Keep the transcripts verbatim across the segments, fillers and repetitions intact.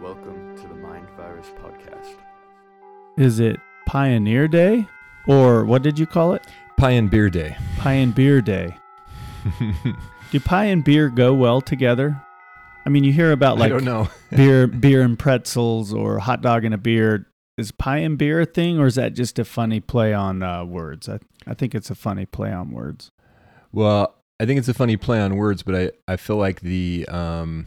Welcome to the Mind Virus Podcast. Is it Pioneer Day? Or what did you call it? Pie and Beer Day. Pie and Beer Day. Do pie and beer go well together? I mean, you hear about like I don't know. beer beer and pretzels or hot dog and a beer. Is pie and beer a thing, or is that just a funny play on uh, words? I, I think it's a funny play on words. Well, I think it's a funny play on words, but I, I feel like the um,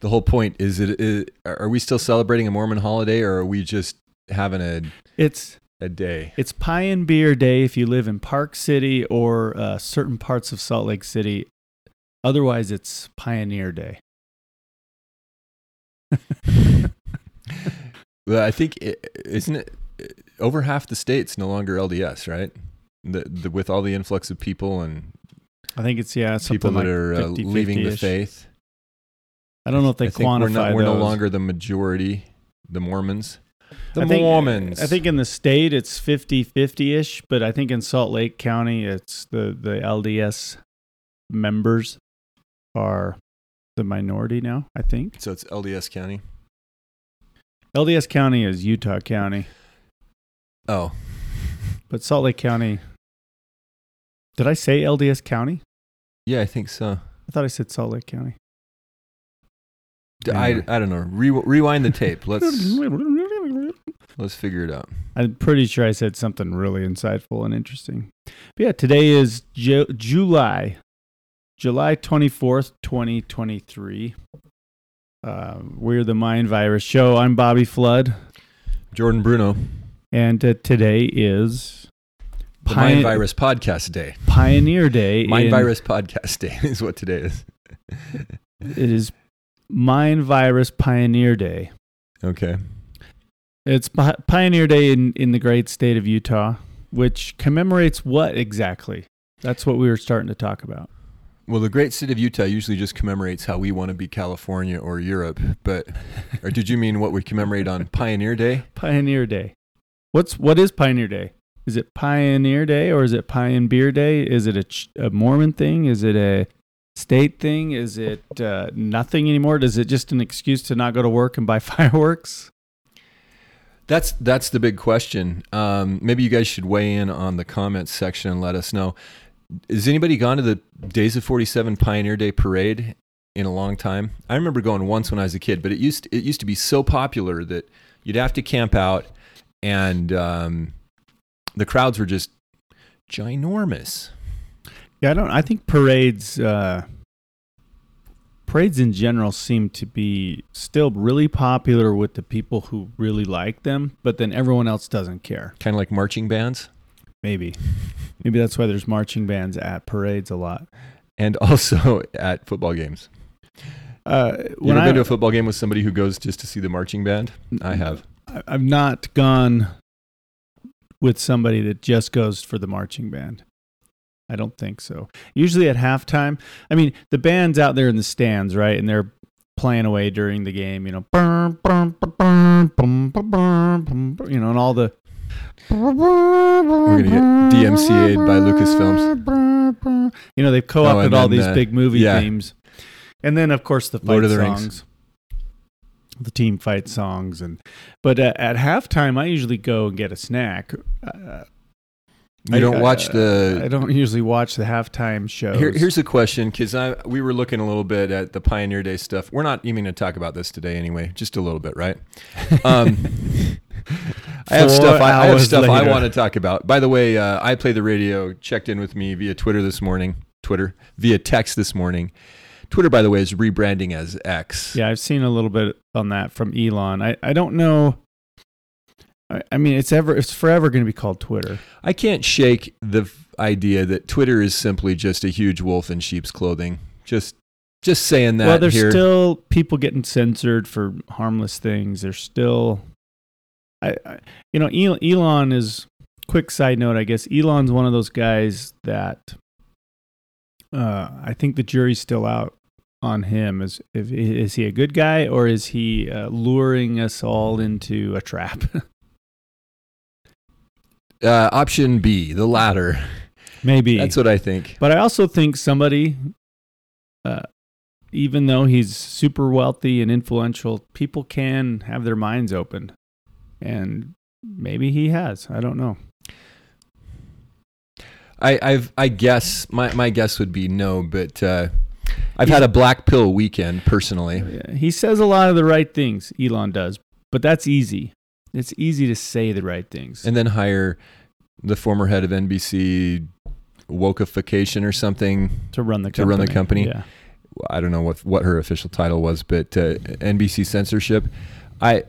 the whole point is, it, is, are we still celebrating a Mormon holiday, or are we just having a... It's... a day. It's Pie and Beer Day if you live in Park City or uh, certain parts of Salt Lake City. Otherwise, it's Pioneer Day. Well, I think it, isn't it, it over half the state's no longer L D S, right? The, the with all the influx of people and I think it's yeah people that like are uh, leaving fifty-ish. The faith. I don't know if they I quantify. We're, not, we're no longer the majority, the Mormons. The I Mormons. Think, I think in the state it's fifty-fifty-ish, but I think in Salt Lake County it's the, the L D S members are the minority now, I think. So it's L D S County? L D S County is Utah County. Oh. But Salt Lake County... Did I say L D S County? Yeah, I think so. I thought I said Salt Lake County. Anyway. I, I don't know. Re- rewind the tape. Let's... Let's figure it out. I'm pretty sure I said something really insightful and interesting. But yeah, today is Ju- July, July twenty-fourth, twenty twenty-three. Uh, we're the Mind Virus Show. I'm Bobby Flood. Jordan Bruno. And uh, today is... Pi- the Mind Virus Podcast Day. Pioneer Day. Mind in- Virus Podcast Day is what today is. It is Mind Virus Pioneer Day. Okay. It's Pioneer Day in, in the great state of Utah, which commemorates what exactly? That's what we were starting to talk about. Well, the great state of Utah usually just commemorates how we want to be California or Europe, but or did you mean what we commemorate on Pioneer Day? Pioneer Day. What's what is Pioneer Day? Is it Pioneer Day or is it Pie and Beer Day? Is it a, a Mormon thing? Is it a state thing? Is it uh, nothing anymore? Is it just an excuse to not go to work and buy fireworks? That's that's the big question. Um, maybe you guys should weigh in on the comments section and let us know. Has anybody gone to the Days of forty-seven Pioneer Day Parade in a long time? I remember going once when I was a kid, but it used it used to be so popular that you'd have to camp out, and um, the crowds were just ginormous. Yeah, I don't. I think parades uh, parades in general seem to be still really popular with the people who really like them, but then everyone else doesn't care. Kind of like marching bands? Maybe. Maybe that's why there's marching bands at parades a lot. And also at football games. Uh, you ever been to a football game with somebody who goes just to see the marching band? I have. I've not gone with somebody that just goes for the marching band. I don't think so. Usually at halftime, I mean, the band's out there in the stands, right? And they're playing away during the game, you know, you know, and all the... We're going to get D M C A'd by Lucasfilms. You know, they've co-opted oh, all these the, big movie yeah. themes. And then, of course, the fight Lord of the songs. Rings. The team fight songs. and But uh, at halftime, I usually go and get a snack. Uh, You I, don't watch the... I don't usually watch the halftime shows. Here, here's a question, because we were looking a little bit at the Pioneer Day stuff. We're not even going to talk about this today anyway, just a little bit, right? Um, I have stuff, I, I, have stuff I want to talk about. By the way, uh, I play the radio, checked in with me via Twitter this morning. Twitter, via text this morning. Twitter, by the way, is rebranding as X. Yeah, I've seen a little bit on that from Elon. I, I don't know... I mean, it's ever it's forever going to be called Twitter. I can't shake the f- idea that Twitter is simply just a huge wolf in sheep's clothing. Just just saying that. Well, there's here. still people getting censored for harmless things. There's still, I, I you know, Elon is quick side note, I guess Elon's one of those guys that uh, I think the jury's still out on him. Is if, is he a good guy, or is he uh, luring us all into a trap? uh, option B, the latter. Maybe. That's what I think. But I also think somebody, uh, even though he's super wealthy and influential, people can have their minds opened. And maybe he has. I don't know. I I've, I guess, my, my guess would be no, but uh, I've he's, had a black pill weekend, personally. He says a lot of the right things, Elon does, but that's easy. It's easy to say the right things. And then hire the former head of N B C... wokeification or something to run the company. To run the company. Yeah. I don't know what what her official title was, but uh, N B C censorship. I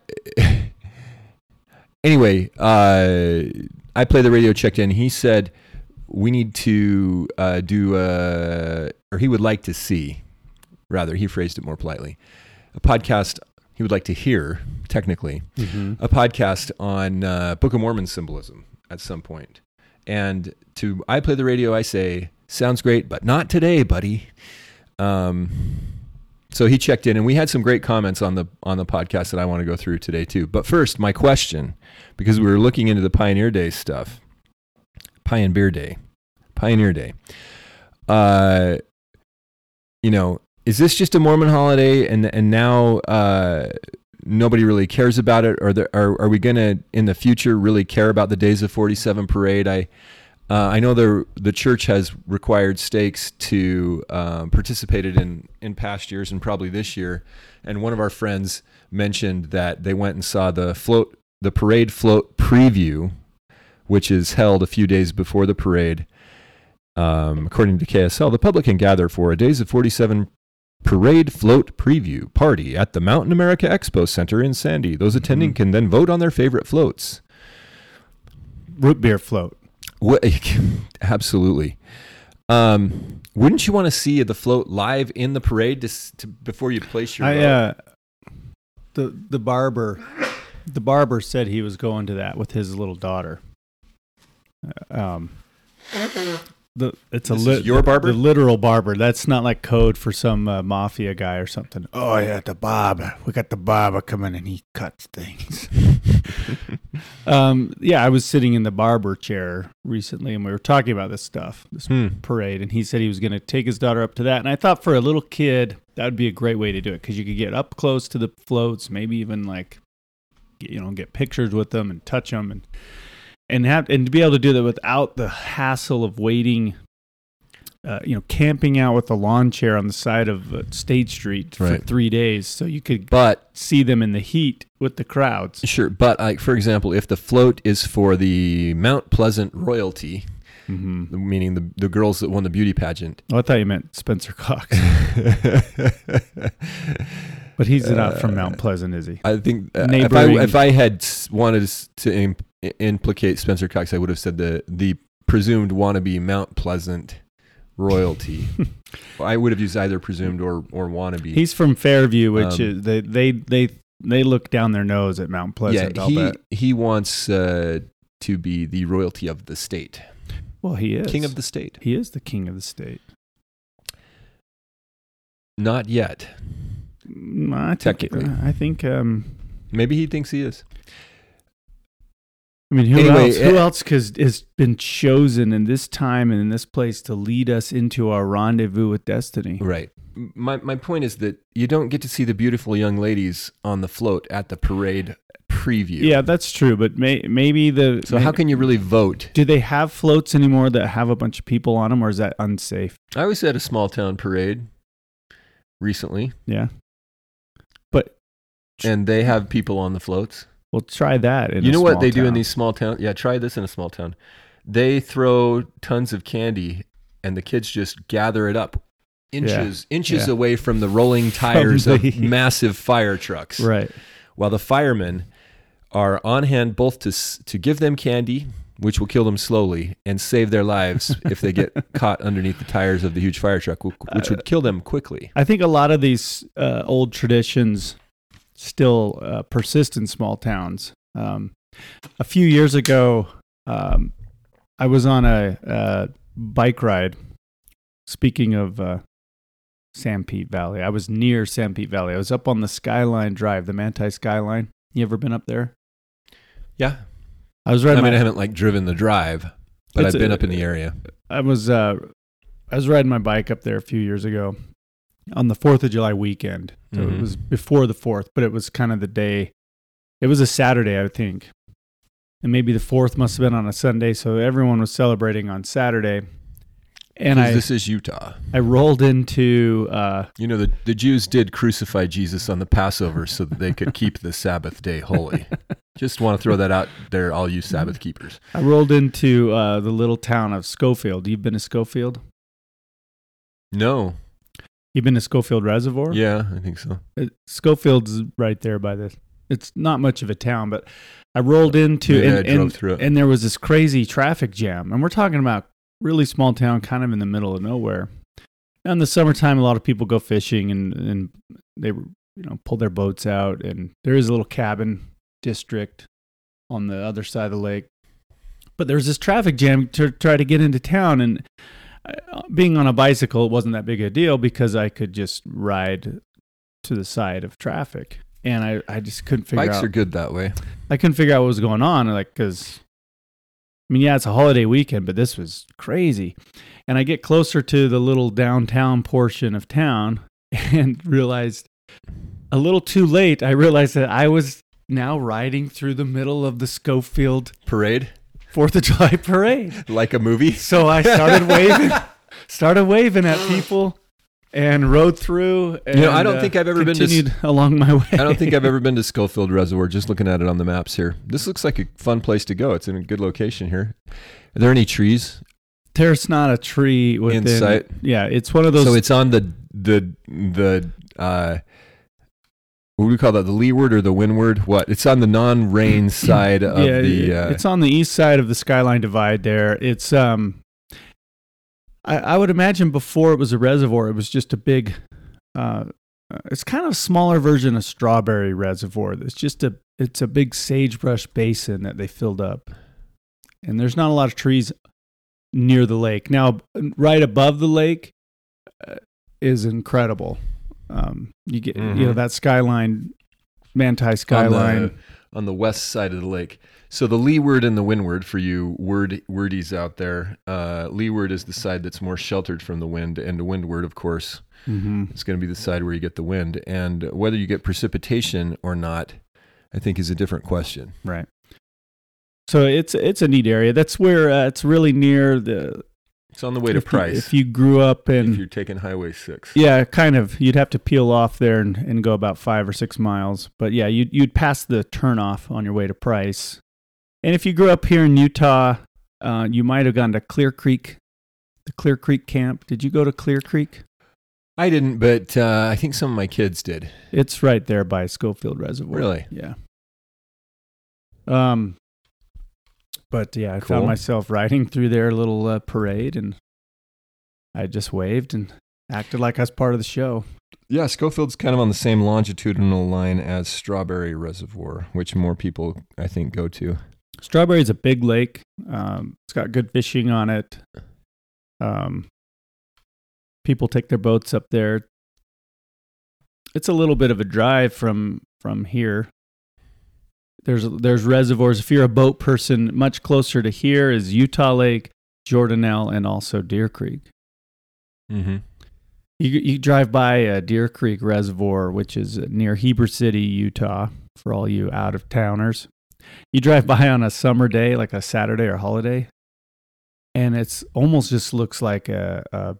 anyway. Uh, I play the radio check in. He said we need to uh, do, a, or he would like to see. Rather, he phrased it more politely. A podcast. He would like to hear, technically, mm-hmm. a podcast on uh, Book of Mormon symbolism at some point. And to I play the radio, I say, sounds great, but not today, buddy. Um, so he checked in, and we had some great comments on the on the podcast that I want to go through today, too. But first, my question, because we were looking into the Pioneer Day stuff. Pioneer Day. Pioneer Day. Uh, you know, is this just a Mormon holiday, and, and now... Uh, nobody really cares about it, or the, are, are we going to in the future really care about the Days of forty-seven parade? I uh, I know the the church has required stakes to um, participate in in past years and probably this year. And one of our friends mentioned that they went and saw the float the parade float preview, which is held a few days before the parade. Um, according to K S L, the public can gather for a Days of forty-seven Parade Float Preview Party at the Mountain America Expo Center in Sandy. Those attending can then vote on their favorite floats. Root beer float. What, absolutely. Um, wouldn't you want to see the float live in the parade to, to, before you place your I, uh, the the barber the barber said he was going to that with his little daughter. Um The, it's a lit, your barber? The, the literal barber. That's not like code for some uh, mafia guy or something. Oh, yeah, the barber. We got the barber coming and he cuts things. um, yeah, I was sitting in the barber chair recently and we were talking about this stuff, this hmm. parade, and he said he was going to take his daughter up to that. And I thought for a little kid, that would be a great way to do it because you could get up close to the floats, maybe even like, you know, get pictures with them and touch them and... And have and to be able to do that without the hassle of waiting, uh, you know, camping out with a lawn chair on the side of uh, State Street for right. three days, so you could but see them in the heat with the crowds. Sure, but like for example, if the float is for the Mount Pleasant royalty, mm-hmm. meaning the the girls that won the beauty pageant. Oh, I thought you meant Spencer Cox. But he's not uh, from Mount Pleasant, is he? I think uh, if, I, if I had wanted to imp- implicate Spencer Cox, I would have said the the presumed wannabe Mount Pleasant royalty. I would have used either presumed or or wannabe. He's from Fairview, which um, is they, they they they look down their nose at Mount Pleasant. Yeah, he I'll bet. he wants uh, to be the royalty of the state. Well, he is king of the state. He is the king of the state. Not yet. I Technically, think, I think um, maybe he thinks he is. I mean, who anyway, else? Who uh, else cause has been chosen in this time and in this place to lead us into our rendezvous with destiny? Right. My my point is that you don't get to see the beautiful young ladies on the float at the parade preview. Yeah, that's true. But may, maybe the so maybe, how can you really vote? Do they have floats anymore that have a bunch of people on them, or is that unsafe? I was at a small town parade recently. Yeah. And they have people on the floats. Well, try that in a small town. You know what they do in these small towns? Yeah, try this in a small town. They throw tons of candy, and the kids just gather it up inches yeah. inches yeah. away from the rolling tires of massive fire trucks. Right. While the firemen are on hand both to to give them candy, which will kill them slowly, and save their lives if they get caught underneath the tires of the huge fire truck, which would kill them quickly. I think a lot of these uh, old traditions... still uh, persist in small towns. Um, a few years ago, Um, I was on a, a bike ride. Speaking of uh, Sanpete Valley, I was near Sanpete Valley. I was up on the Skyline Drive, the Manti Skyline. You ever been up there? Yeah. I was riding. I mean, my, I haven't like driven the drive, but I've been a, up in the area. I was uh, I was riding my bike up there a few years ago on the fourth of July weekend. So mm-hmm. It was before the fourth, but it was kind of the day. It was a Saturday, I think. And maybe the fourth must have been on a Sunday, so everyone was celebrating on Saturday. And I, this is Utah. I rolled into... Uh, you know, the, the Jews did crucify Jesus on the Passover so that they could keep the Sabbath day holy. Just want to throw that out there, all you Sabbath keepers. I rolled into uh, the little town of Schofield. You've been to Schofield? No. You've been to Schofield Reservoir? Yeah, I think so. It, Schofield's right there by the... It's not much of a town, but I rolled into... Yeah, and, I drove and, through it. And there was this crazy traffic jam. And we're talking about... really small town, kind of in the middle of nowhere. Now in the summertime, a lot of people go fishing and, and they, you know, pull their boats out. And there is a little cabin district on the other side of the lake. But there's this traffic jam to try to get into town. And being on a bicycle, it wasn't that big a deal because I could just ride to the side of traffic. And I, I just couldn't figure out. Bikes are good that way. I couldn't figure out what was going on, like, because... I mean, yeah, it's a holiday weekend, but this was crazy. And I get closer to the little downtown portion of town and realized a little too late, I realized that I was now riding through the middle of the Schofield Parade. Fourth of July parade. Like a movie. So I started waving, started waving at people and rode through and you know, I don't uh, think I've ever been to, along my way. I don't think I've ever been to Schofield Reservoir, just looking at it on the maps here. This looks like a fun place to go. It's in a good location here. Are there any trees? There's not a tree within in sight. Yeah, it's one of those. So it's on the the the uh, what do we call that? The leeward or the windward? What? It's on the non-rain side of yeah, the uh, it's on the east side of the Skyline Divide there. It's um I would imagine before it was a reservoir, it was just a big, uh, it's kind of a smaller version of Strawberry Reservoir. It's just a, it's a big sagebrush basin that they filled up. And there's not a lot of trees near the lake. Now, right above the lake uh, is incredible. Um, you get, mm-hmm. you know, that skyline, Manti Skyline. On the, on the west side of the lake. So the leeward and the windward, for you word wordies out there, uh, leeward is the side that's more sheltered from the wind, and the windward, of course, mm-hmm. is going to be the side where you get the wind. And whether you get precipitation or not, I think is a different question. Right. So it's it's a neat area. That's where uh, it's really near the... It's on the way to Price. You, if you grew up in... If you're taking Highway six. Yeah, kind of. You'd have to peel off there and, and go about five or six miles. But yeah, you'd, you'd pass the turnoff on your way to Price. And if you grew up here in Utah, uh, you might have gone to Clear Creek, the Clear Creek camp. Did you go to Clear Creek? I didn't, but uh, I think some of my kids did. It's right there by Schofield Reservoir. Really? Yeah. Um. But yeah, I cool. found myself riding through their little uh, parade, and I just waved and acted like I was part of the show. Yeah, Schofield's kind of on the same longitudinal line as Strawberry Reservoir, which more people, I think, go to. Strawberry is a big lake. Um, it's got good fishing on it. Um, people take their boats up there. It's a little bit of a drive from from here. There's there's reservoirs. If you're a boat person, much closer to here is Utah Lake, Jordanelle, and also Deer Creek. Mm-hmm. You you drive by uh, Deer Creek Reservoir, which is near Heber City, Utah, for all you out-of-towners. You drive by on a summer day, like a Saturday or holiday, and it's almost just looks like a a, a,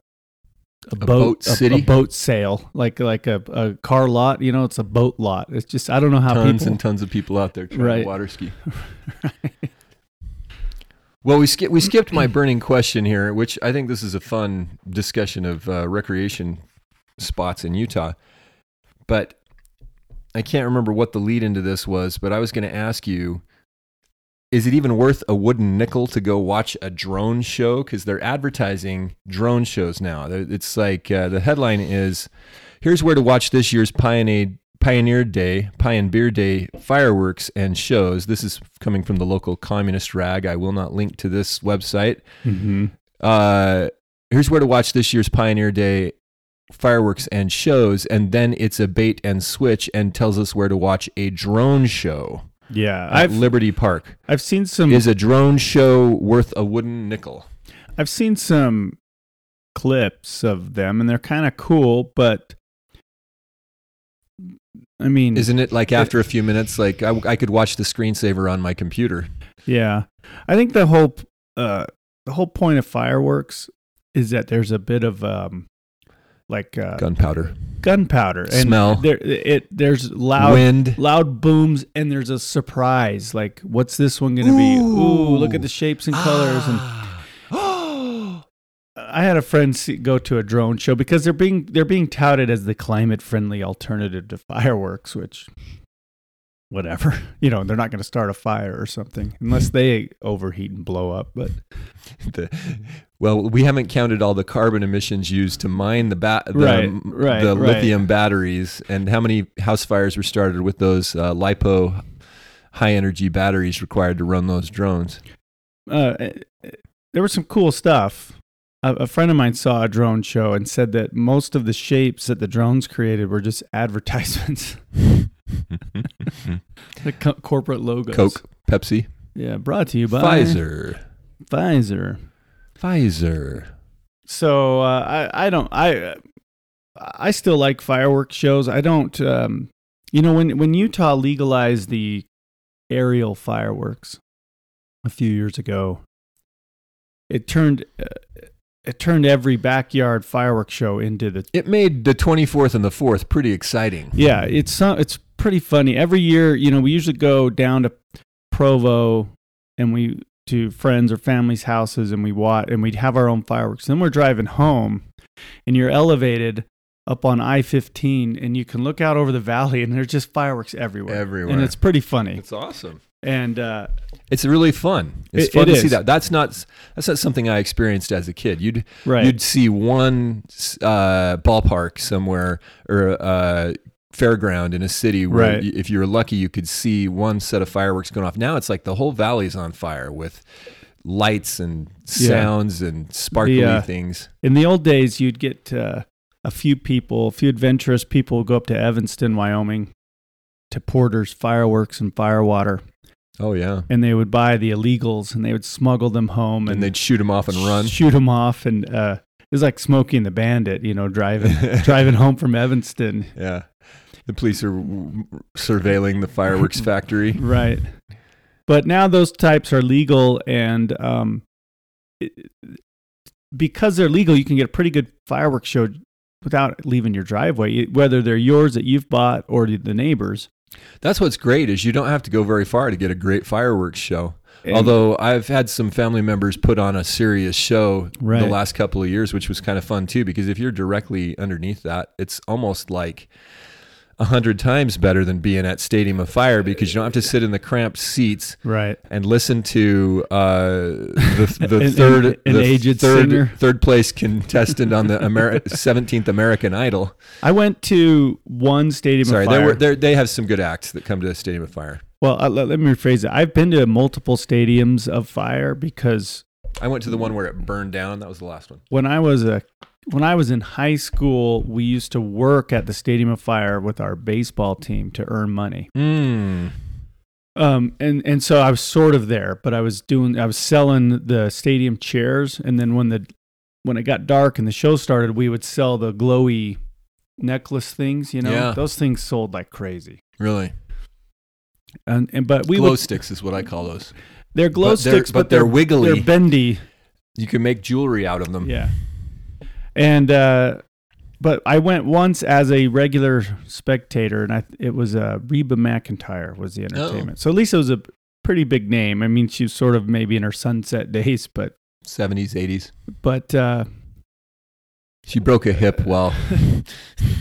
a boat, boat city, a, a boat sale, like like a, a car lot. You know, it's a boat lot. It's just I don't know how tons people, and tons of people out there trying right. to water ski. Right. Well, we skipped we skipped my burning question here, which I think this is a fun discussion of uh, recreation spots in Utah, but. I can't remember what the lead into this was, but I was going to ask you, is it even worth a wooden nickel to go watch a drone show? Because they're advertising drone shows now. It's like uh, the headline is, here's where to watch this year's Pioneer Pioneer Day, Pioneer Day fireworks and shows. This is coming from the local communist rag. I will not link to this website. Mm-hmm. Uh, here's where to watch this year's Pioneer Day fireworks and shows, and then it's a bait and switch and tells us where to watch a drone show. Yeah, at I've, Liberty Park. I've seen some. Is a drone show worth a wooden nickel? I've seen some clips of them, and they're kind of cool, but I mean, isn't it like after it, a few minutes, like I, I could watch the screensaver on my computer? Yeah, I think the whole uh, the whole point of fireworks is that there's a bit of um, like uh, gunpowder, gunpowder, and smell. There, it there's loud wind, loud booms, and there's a surprise. Like, what's this one going to be? Ooh, look at the shapes and colors ah. and. I had a friend see, go to a drone show because they're being they're being touted as the climate-friendly alternative to fireworks, which, whatever, you know, they're not going to start a fire or something unless they overheat and blow up. But the, well, we haven't counted all the carbon emissions used to mine the ba- the, right, right, the right. lithium batteries, and how many house fires were started with those uh, LiPo high-energy batteries required to run those drones. Uh, there was some cool stuff. A friend of mine saw a drone show and said that most of the shapes that the drones created were just advertisements. The co- corporate logos. Coke, Pepsi. Yeah, brought to you by... Pfizer. Pfizer. Pfizer. So uh, I, I don't... I I still like fireworks shows. I don't... Um, you know, when, when Utah legalized the aerial fireworks a few years ago, it turned... Uh, It turned every backyard fireworks show into the... It made the twenty-fourth and the fourth pretty exciting. Yeah, it's uh, it's pretty funny. Every year, you know, we usually go down to Provo and we to friends or family's houses and we watch, and we'd have our own fireworks. Then we're driving home and you're elevated up on I fifteen and you can look out over the valley and there's just fireworks everywhere. Everywhere. And it's pretty funny. It's awesome. And uh, it's really fun. It's it, fun it to is. see that. That's not that's not something I experienced as a kid. You'd right. you'd see one uh, ballpark somewhere or a uh, fairground in a city where right. you, if you were lucky, you could see one set of fireworks going off. Now it's like the whole valley's on fire with lights and sounds yeah. and sparkly the, uh, things. In the old days, you'd get uh, a few people, a few adventurous people would go up to Evanston, Wyoming, to Porter's Fireworks and Firewater. Oh, yeah. And they would buy the illegals, and they would smuggle them home. And, and they'd shoot them off and run. Shoot them off. And uh, it was like Smokey and the Bandit, you know, driving driving home from Evanston. Yeah. The police are w- surveilling the fireworks factory. Right. But now those types are legal, and um, it, because they're legal, you can get a pretty good fireworks show without leaving your driveway, whether they're yours that you've bought or the neighbors. That's what's great is you don't have to go very far to get a great fireworks show. And although I've had some family members put on a serious show right. the last couple of years, which was kind of fun too, because if you're directly underneath that, it's almost like a hundred times better than being at Stadium of Fire because you don't have to sit in the cramped seats right. and listen to uh, the, the an, third an, an the aged third, singer. third place contestant on the Ameri- seventeenth American Idol. I went to one Stadium Sorry, of Fire. Sorry, they were, they have some good acts that come to the Stadium of Fire. Well, uh, let, let me rephrase it. I've been to multiple Stadiums of Fire because... I went to the one where it burned down. That was the last one. When I was a... When I was in high school, we used to work at the Stadium of Fire with our baseball team to earn money. Mm. Um, and, and so I was sort of there, but I was doing, I was selling the stadium chairs. And then when the, when it got dark and the show started, we would sell the glowy necklace things, you know, yeah. those things sold like crazy. Really? And, and, but we glow would, sticks is what I call those. They're glow but sticks, they're, but, but they're, they're wiggly. They're bendy. You can make jewelry out of them. Yeah. And, uh, but I went once as a regular spectator, and I, it was uh, Reba McEntire was the entertainment. Oh. So at least it was a pretty big name. I mean, she was sort of maybe in her sunset days, but... seventies, eighties. But... Uh, she broke a hip while...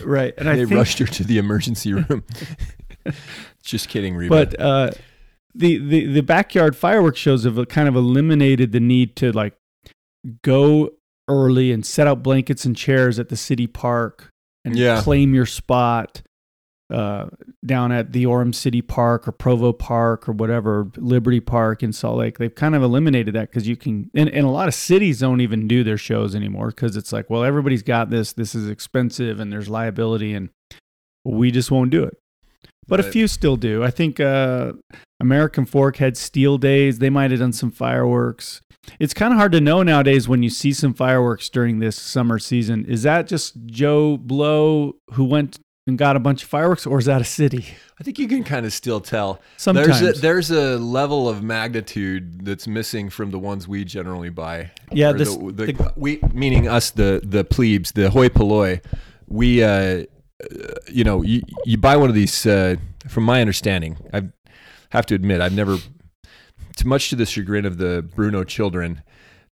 right. And they I They think... rushed her to the emergency room. Just kidding, Reba. But uh, the, the, the backyard fireworks shows have kind of eliminated the need to, like, go... early and set out blankets and chairs at the city park and yeah. claim your spot. uh, down at the Orem City Park or Provo Park or whatever, Liberty Park in Salt Lake, they've kind of eliminated that because you can, and, and a lot of cities don't even do their shows anymore because it's like, well, everybody's got this, this is expensive and there's liability and we just won't do it. But right. a few still do. I think uh, American Fork had Steel Days. They might have done some fireworks. It's kind of hard to know nowadays when you see some fireworks during this summer season. Is that just Joe Blow who went and got a bunch of fireworks, or is that a city? I think you can kind of still tell. Sometimes. There's a, there's a level of magnitude that's missing from the ones we generally buy. Yeah, this, the, the, the, we meaning us, the the plebes, the hoi polloi. We, uh, you know, you, you buy one of these. Uh, from my understanding, I have to admit, I've never. It's much to the chagrin of the Bruno children.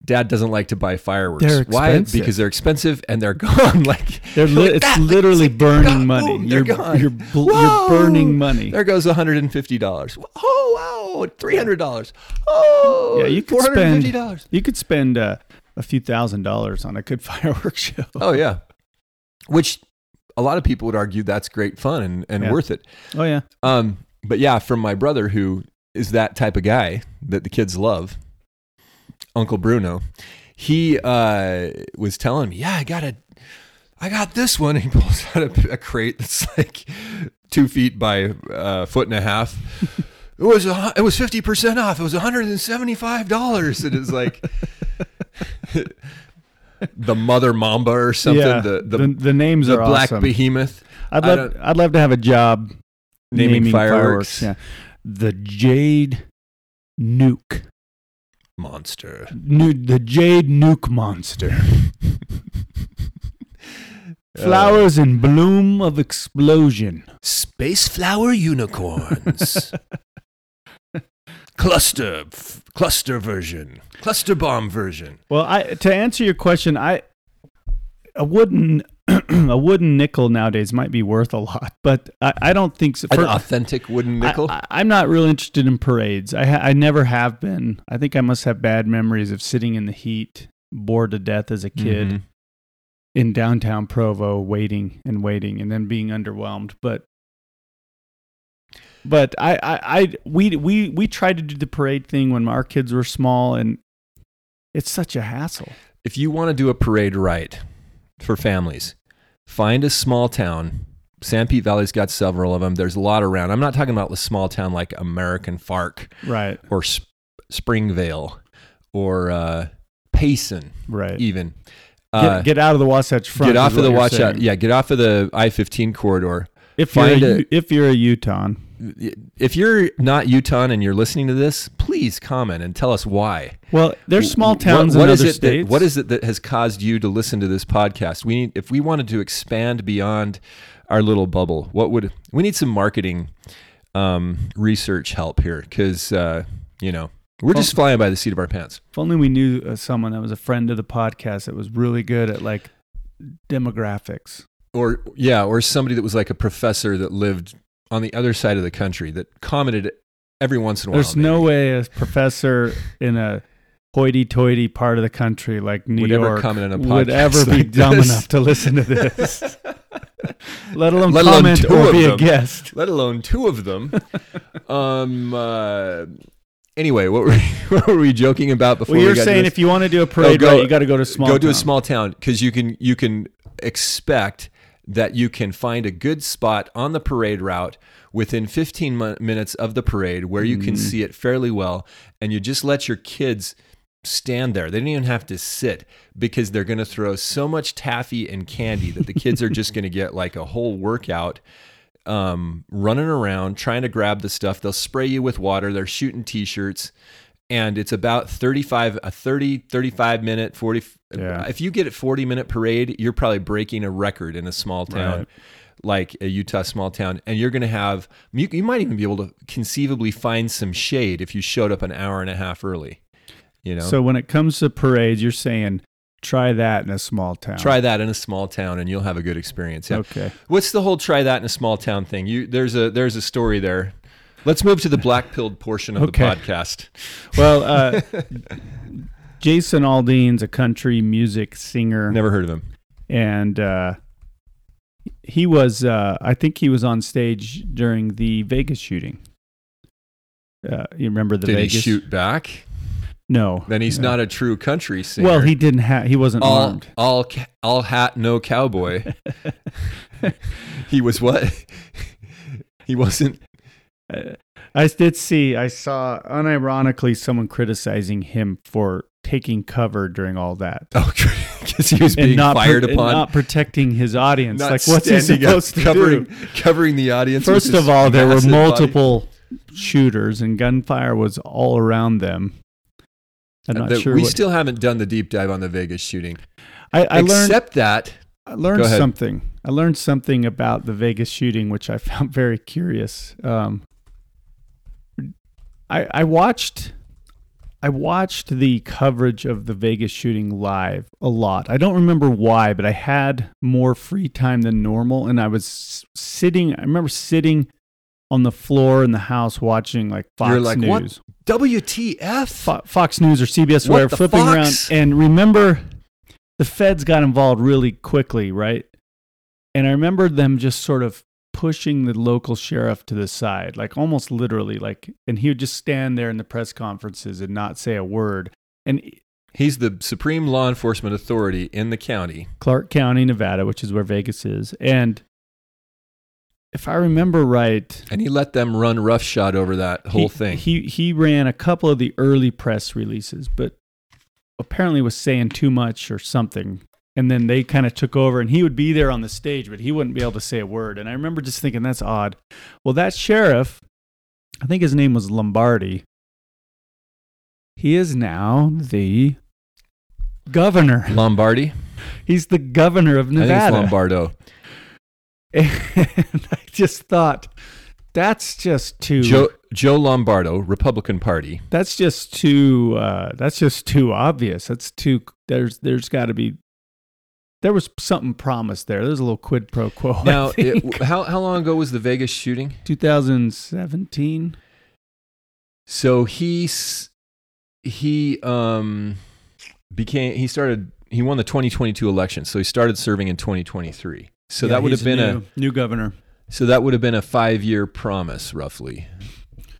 Dad doesn't like to buy fireworks. They're expensive. Why? Because they're expensive and they're gone. like they're li- like it's that. literally it's like burning gone. money. Boom, you're, gone. You're, bl- you're burning money. There goes one hundred fifty dollars. Oh wow, three hundred dollars. Oh, yeah, you could four hundred fifty dollars. Spend, you could spend uh, a few thousand dollars on a good fireworks show. Oh yeah, which a lot of people would argue that's great fun and, and yeah. worth it. Oh yeah. Um, but yeah, from my brother who is that type of guy that the kids love. Uncle Bruno, he uh, was telling me, yeah, I got a, I got this one. He pulls out a, a crate that's like two feet by a uh, foot and a half. It was a, it was fifty percent off. It was one hundred seventy-five dollars. It is like the Mother Mamba or something. Yeah, the, the, the the names the are Black awesome. Behemoth. I'd love I'd love to have a job naming, naming fireworks. fireworks. Yeah. The Jade Nuke. Monster. New, the Jade Nuke Monster. Flowers uh, in bloom of explosion. Space flower unicorns. cluster, f- cluster version. Cluster bomb version. Well, I to answer your question, I a wooden a wooden nickel nowadays might be worth a lot, but I, I don't think so. For, an authentic wooden nickel. I, I, I'm not really interested in parades. I, ha, I never have been. I think I must have bad memories of sitting in the heat, bored to death as a kid, mm-hmm. in downtown Provo, waiting and waiting, and then being underwhelmed. But, but I, I, I we, we, we tried to do the parade thing when our kids were small, and it's such a hassle. If you want to do a parade right for families, find a small town. Sanpete Valley's got several of them. There's a lot around. I'm not talking about a small town like American Fork, right? Or Sp- Springvale, or uh, Payson, right? Even uh, get, get out of the Wasatch Front. Get off of the Wasatch. Yeah, get off of the I fifteen corridor. If find you're a, a, if you're a Utahn, if you're not Utahn and you're listening to this, please comment and tell us why. Well, there's small towns what, what in other states. That, what is it that has caused you to listen to this podcast? We need, if we wanted to expand beyond our little bubble, what would we need some marketing um, research help here? Because uh, you know we're well, just flying by the seat of our pants. If only we knew uh, someone that was a friend of the podcast that was really good at like demographics. Or yeah, or somebody that was like a professor that lived on the other side of the country that commented every once in a while. There's maybe. no way a professor in a hoity-toity part of the country like New would York ever on a would ever like be this. dumb enough to listen to this, let alone let comment alone or be them. a guest. Let alone two of them. um, uh, anyway, what were, what were we joking about before? Well, you're we got saying to this? If you want to do a parade, oh, go, right, you got to go to a small go town. to a small town because you can you can expect that you can find a good spot on the parade route within fifteen minutes of the parade where you can mm. see it fairly well, and you just let your kids stand there. They don't even have to sit because they're going to throw so much taffy and candy that the kids are just going to get like a whole workout um, running around trying to grab the stuff. They'll spray you with water. They're shooting T-shirts. And it's about thirty-five, a thirty, thirty-five minute, forty. Yeah. If you get a forty minute parade, you're probably breaking a record in a small town, right. like a Utah small town. And you're going to have, you, you might even be able to conceivably find some shade if you showed up an hour and a half early. You know. So when it comes to parades, you're saying, try that in a small town. Try that in a small town and you'll have a good experience. Yeah. Okay. What's the whole try that in a small town thing? You There's a there's a story there. Let's move to the black-pilled portion of okay. the podcast. Well, uh, Jason Aldean's a country music singer. Never heard of him. And uh, He was, uh, I think he was on stage during the Vegas shooting. Uh, you remember the Did Vegas? Did he shoot back? No. Then he's no. not a true country singer. Well, he didn't have, he wasn't all, armed. All, all hat, no cowboy. He was what? He wasn't. Uh, I did see, I saw unironically someone criticizing him for taking cover during all that. Oh, because he was being not fired pro- upon. And not protecting his audience. Not like, what's he supposed to covering, do? Covering the audience. First of all, there were multiple body. shooters and gunfire was all around them. I'm not the, sure. We what, still haven't done the deep dive on the Vegas shooting. I, I Except learned, that. I learned something. I learned something about the Vegas shooting, which I found very curious. Um, I, I watched... I watched the coverage of the Vegas shooting live a lot. I don't remember why, but I had more free time than normal. And I was sitting, I remember sitting on the floor in the house watching like Fox You're like, News. What? W T F? Fo- Fox News or C B S, whatever, flipping Fox? around. And remember, the feds got involved really quickly, right? And I remember them just sort of pushing the local sheriff to the side, like almost literally, like, and he would just stand there in the press conferences and not say a word. And he's the supreme law enforcement authority in the county, Clark County, Nevada, which is where Vegas is. And if I remember right, and he let them run roughshod over that whole he, thing. He he ran a couple of the early press releases, but apparently was saying too much or something. And then they kind of took over, and he would be there on the stage, but he wouldn't be able to say a word. And I remember just thinking, that's odd. Well, that sheriff, I think his name was Lombardi, he is now the governor. Lombardi? He's the governor of Nevada. I think it's Lombardo. And I just thought, that's just too... Joe, Joe Lombardo, Republican Party. That's just too, uh, that's just too obvious. That's too... There's, there's got to be... There was something promised there. There's a little quid pro quo. Now, it, how how long ago was the Vegas shooting? twenty seventeen. So he he um became he started he won the twenty twenty-two election. So he started serving in twenty twenty-three. So yeah, that would have been a new, a new governor. So that would have been a five-year promise, roughly,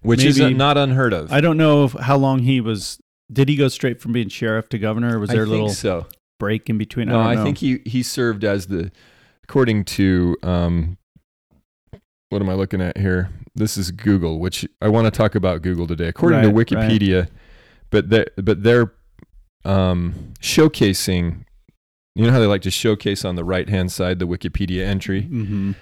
which Maybe, is not unheard of. I don't know if, how long he was. Did he go straight from being sheriff to governor? Or was there I a little? Think so. break in between? I no, I think he, he served as the, according to, um, what am I looking at here? This is Google, which I want to talk about Google today, according right, to Wikipedia, right. but they're, but they're um, showcasing, you know how they like to showcase on the right-hand side, the Wikipedia entry? Mm-hmm.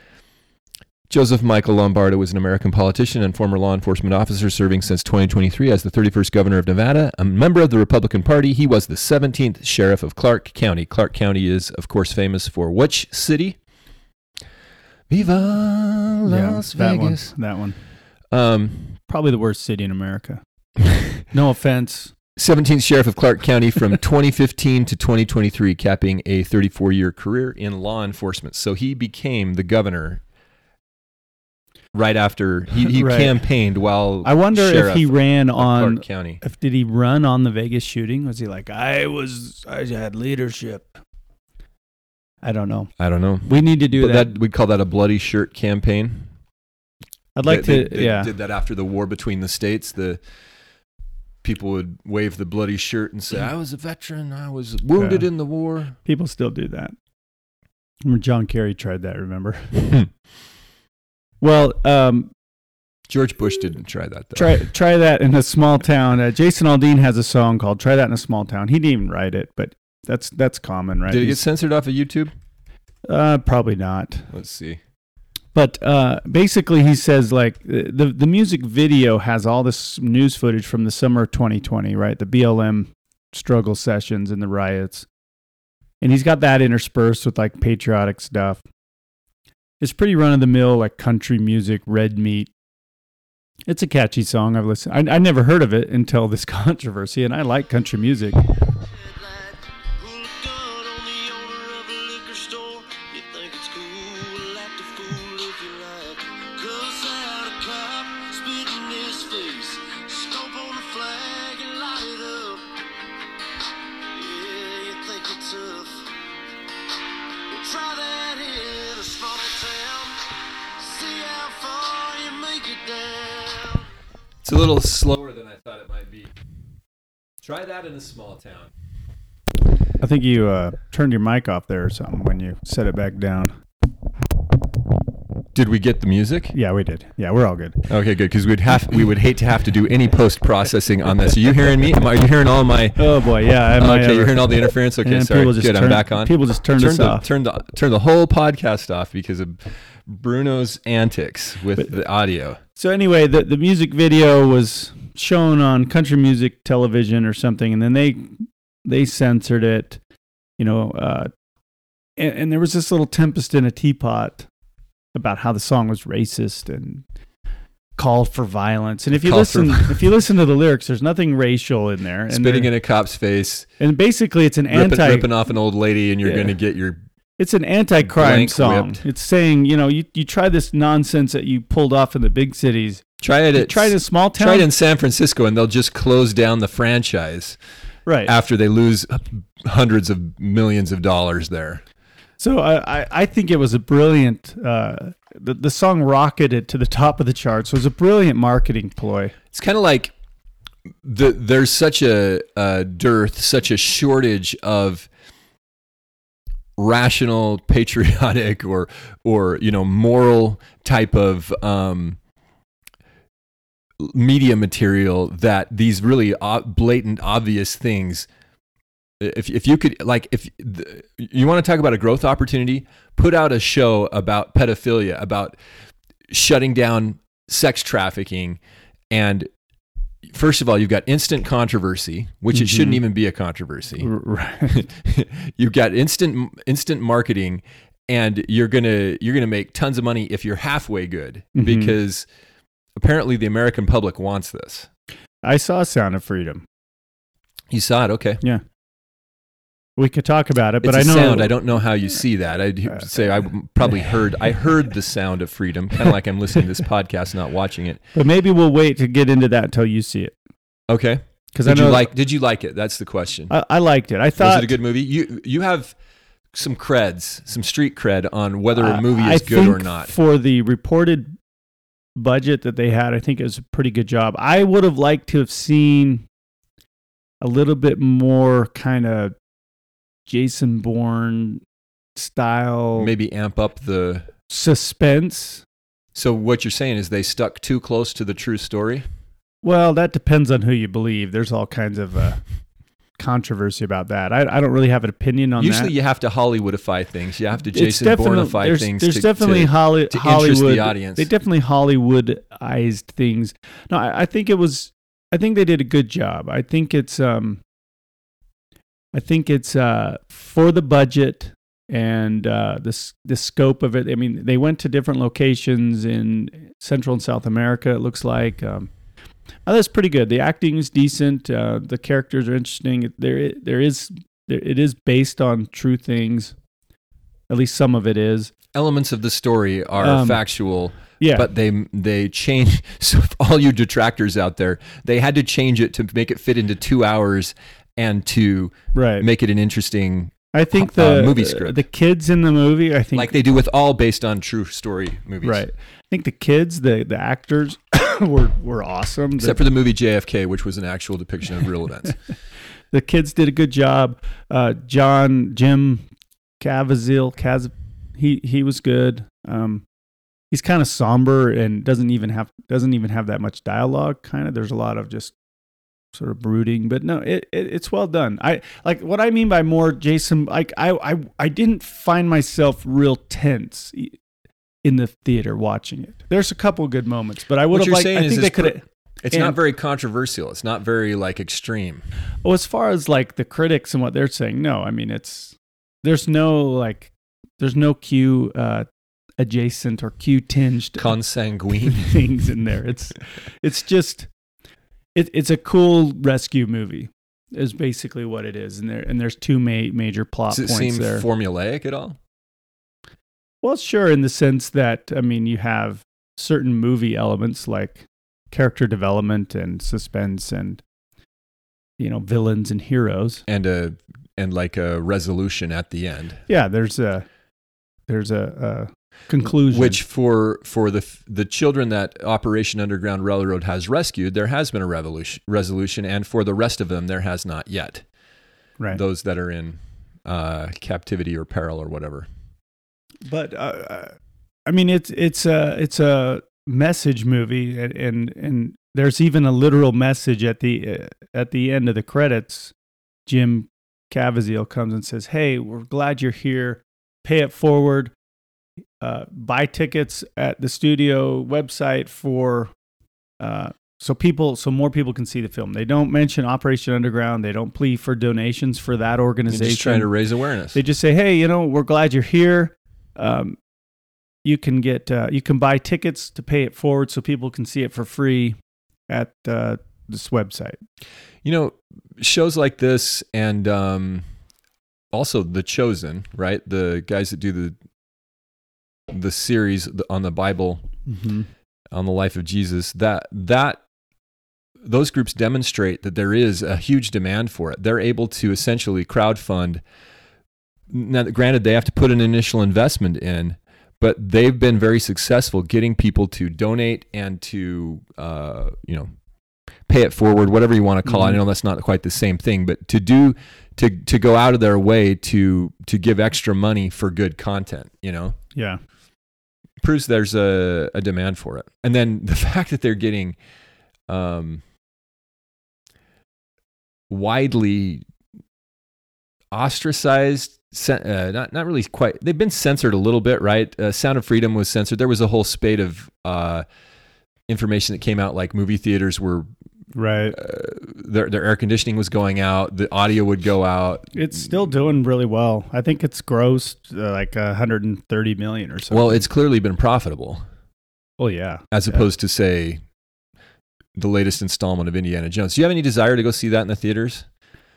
Joseph Michael Lombardo was an American politician and former law enforcement officer serving since twenty twenty-three as the thirty-first governor of Nevada. A member of the Republican Party, he was the seventeenth sheriff of Clark County. Clark County is, of course, famous for which city? Viva Las yeah, that Vegas. One, that one. Um, Probably the worst city in America. No offense. seventeenth sheriff of Clark County from twenty fifteen to twenty twenty-three, capping a thirty-four-year career in law enforcement. So he became the governor right after he, he right. campaigned while I wonder if he ran on Clark County. If did he run on the Vegas shooting? Was he like, I was, I had leadership? I don't know. I don't know. We need to do that. that. We call that a bloody shirt campaign. I'd like they, to. They, they yeah, did that after the war between the states. The people would wave the bloody shirt and say, "I was a veteran. I was wounded yeah. in the war." People still do that. John Kerry tried that. Remember. Well, um, George Bush didn't try that, though. Try, try that in a small town. Uh, Jason Aldean has a song called Try That in a Small Town. He didn't even write it, but that's that's common, right? Did it get censored off of YouTube? Uh, probably not. Let's see. But uh, basically he says, like, the, the music video has all this news footage from the summer of twenty twenty, right? The B L M struggle sessions and the riots. And he's got that interspersed with, like, patriotic stuff. It's pretty run-of-the-mill, like country music, red meat. It's a catchy song. I've listened. I, I never heard of it until this controversy, and I like country music. Try that in a small It's a little slower than I thought it might be. Try that in a small town. I think you uh, turned your mic off there or something when you set it back down. Did we get the music? Yeah, we did. Yeah, we're all good. Okay, good, because we'd have we would hate to have to do any post processing on this. Are you hearing me? Am I, are you hearing all my? Oh boy, yeah. Am okay, I ever, you're hearing all the interference. Okay, and sorry. Good, turn, I'm back on. People just turned, turned us the, off. Turned the turned the whole podcast off because of Bruno's antics with but, the audio. So anyway, the the music video was shown on country music television or something, and then they they censored it. You know, uh, and, and there was this little tempest in a teapot about how the song was racist and called for violence. And if you Call listen, if you listen to the lyrics, there's nothing racial in there. And spitting in a cop's face. And basically, it's an ripping, anti ripping off an old lady, and you're yeah. going to get your. It's an anti-crime song. Whipped. It's saying, you know, you you try this nonsense that you pulled off in the big cities. Try it. At, try it in a small town. Try it in San Francisco, and they'll just close down the franchise. Right after they lose hundreds of millions of dollars there. So I, I think it was a brilliant, uh, the, the song rocketed to the top of the charts. So it was a brilliant marketing ploy. It's kind of like the, there's such a, a dearth, such a shortage of rational, patriotic, or, or you know, moral type of um, media material that these really ob- blatant, obvious things. If if you could, like, if the, you want to talk about a growth opportunity, put out a show about pedophilia, about shutting down sex trafficking. And first of all, you've got instant controversy, which mm-hmm. it shouldn't even be a controversy. Right. You've got instant instant marketing, and you're gonna you're gonna make tons of money if you're halfway good, mm-hmm. because apparently the American public wants this. I saw Sound of Freedom. You saw it, okay? Yeah. We could talk about it, but it's a I know sound. I don't know how you see that. I'd say I probably heard. I heard the sound of freedom, kind of like I'm listening to this podcast, not watching it. But maybe we'll wait to get into that until you see it. Okay. Because I know you like. Did you like it? That's the question. I, I liked it. I thought. Was it a good movie? You you have some creds, some street cred on whether a movie is uh, good or not. For the reported budget that they had, I think it was a pretty good job. I would have liked to have seen a little bit more kind of Jason Bourne style. Maybe amp up the suspense. So what you're saying is they stuck too close to the true story? Well, that depends on who you believe. There's all kinds of uh, controversy about that. I, I don't really have an opinion on Usually that. Usually you have to Hollywoodify things. You have to Jason Bourneify there's, things there's to, definitely to, Holly, to Hollywood, interest the audience. They definitely Hollywoodized things. No, I, I think it was, I think they did a good job. I think it's, um, I think it's uh, for the budget and uh, the the scope of it. I mean, they went to different locations in Central and South America, it looks like. Um, oh, that's pretty good. The acting is decent. Uh, the characters are interesting. There, there is there, it is based on true things. At least some of it is. Elements of the story are um, factual. Yeah. But they they change. So all you detractors out there, they had to change it to make it fit into two hours. And to right. make it an interesting I think the, uh, movie script. The kids in the movie, I think... Like they do with all based on true story movies. Right. I think the kids, the, the actors, were, were awesome. Except the, for the movie J F K, which was an actual depiction of real events. The kids did a good job. Uh, John, Jim Caviezel, Caz, he he was good. Um, he's kind of somber and doesn't even have doesn't even have that much dialogue, kind of. There's a lot of just... sort of brooding, but no, it, it it's well done. I like what I mean by more Jason. Like I, I I didn't find myself real tense in the theater watching it. There's a couple of good moments, but I would have liked. I think they could. It's not very controversial. It's not very like extreme. Well, as far as like the critics and what they're saying, no. I mean, it's there's no like there's no Q uh, adjacent or Q tinged consanguine things in there. It's it's just. It, it's a cool rescue movie, is basically what it is, and there and there's two ma- major plot points there. Does it seem there. formulaic at all? Well, sure, in the sense that I mean, you have certain movie elements like character development and suspense, and you know, villains and heroes, and a and like a resolution at the end. Yeah, there's a there's a. a conclusion. Which for for the the children that Operation Underground Railroad has rescued, there has been a revolution, resolution, and for the rest of them, there has not yet. Right. Those that are in uh, captivity or peril or whatever. But uh, I mean, it's it's a it's a message movie, and and, and there's even a literal message at the uh, at the end of the credits. Jim Caviezel comes and says, "Hey, we're glad you're here. Pay it forward. Uh, buy tickets at the studio website for uh, so people, so more people can see the film." They don't mention Operation Underground. They don't plead for donations for that organization. They're just trying to raise awareness. They just say, "Hey, you know, we're glad you're here. Um, you can get uh, you can buy tickets to pay it forward, so people can see it for free at uh, this website." You know, shows like this and um, also The Chosen, right? The guys that do the the series on the Bible, mm-hmm. on the life of Jesus, that that those groups demonstrate that there is a huge demand for it. They're able to essentially crowdfund. Now, granted, they have to put an initial investment in, but they've been very successful getting people to donate and to uh, you know, pay it forward, whatever you want to call mm-hmm. it. I know that's not quite the same thing, but to do to to go out of their way to to give extra money for good content, you know, yeah, proves there's a, a demand for it. And then the fact that they're getting um, widely ostracized, uh, not not really quite. They've been censored a little bit, right? Uh, Sound of Freedom was censored. There was a whole spate of uh, information that came out, like movie theaters were. Right, uh, their their air conditioning was going out. The audio would go out. It's still doing really well. I think it's grossed uh, like one hundred thirty million or something. Well, it's clearly been profitable. Well, yeah. As yeah. opposed to say the latest installment of Indiana Jones. Do you have any desire to go see that in the theaters?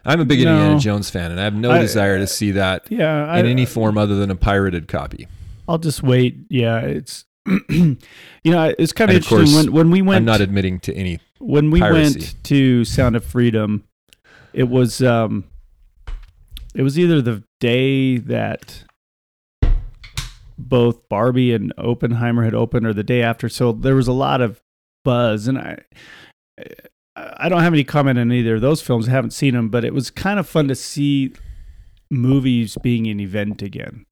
I'm a big no. Indiana Jones fan, and I have no I, desire to see that. Yeah, I, in any form other than a pirated copy. I'll just wait. Yeah, it's. You know, it's kind of, of interesting course, when, when we went. I'm not admitting to any. When we piracy. Went to Sound of Freedom, it was um, it was either the day that both Barbie and Oppenheimer had opened, or the day after. So there was a lot of buzz, and I I don't have any comment on either of those films. I haven't seen them, but it was kind of fun to see movies being an event again.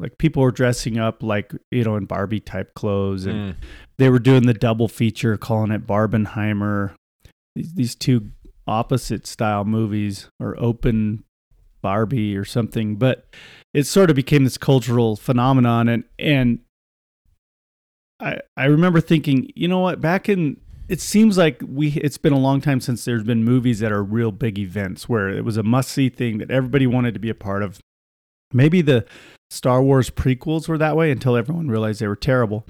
Like people were dressing up like, you know, in Barbie type clothes, and mm. they were doing the double feature, calling it Barbenheimer. These, these two opposite style movies, or open Barbie or something, but it sort of became this cultural phenomenon. And, and I, I remember thinking, you know what, back in, it seems like we, it's been a long time since there's been movies that are real big events where it was a must see thing that everybody wanted to be a part of. Maybe the Star Wars prequels were that way until everyone realized they were terrible.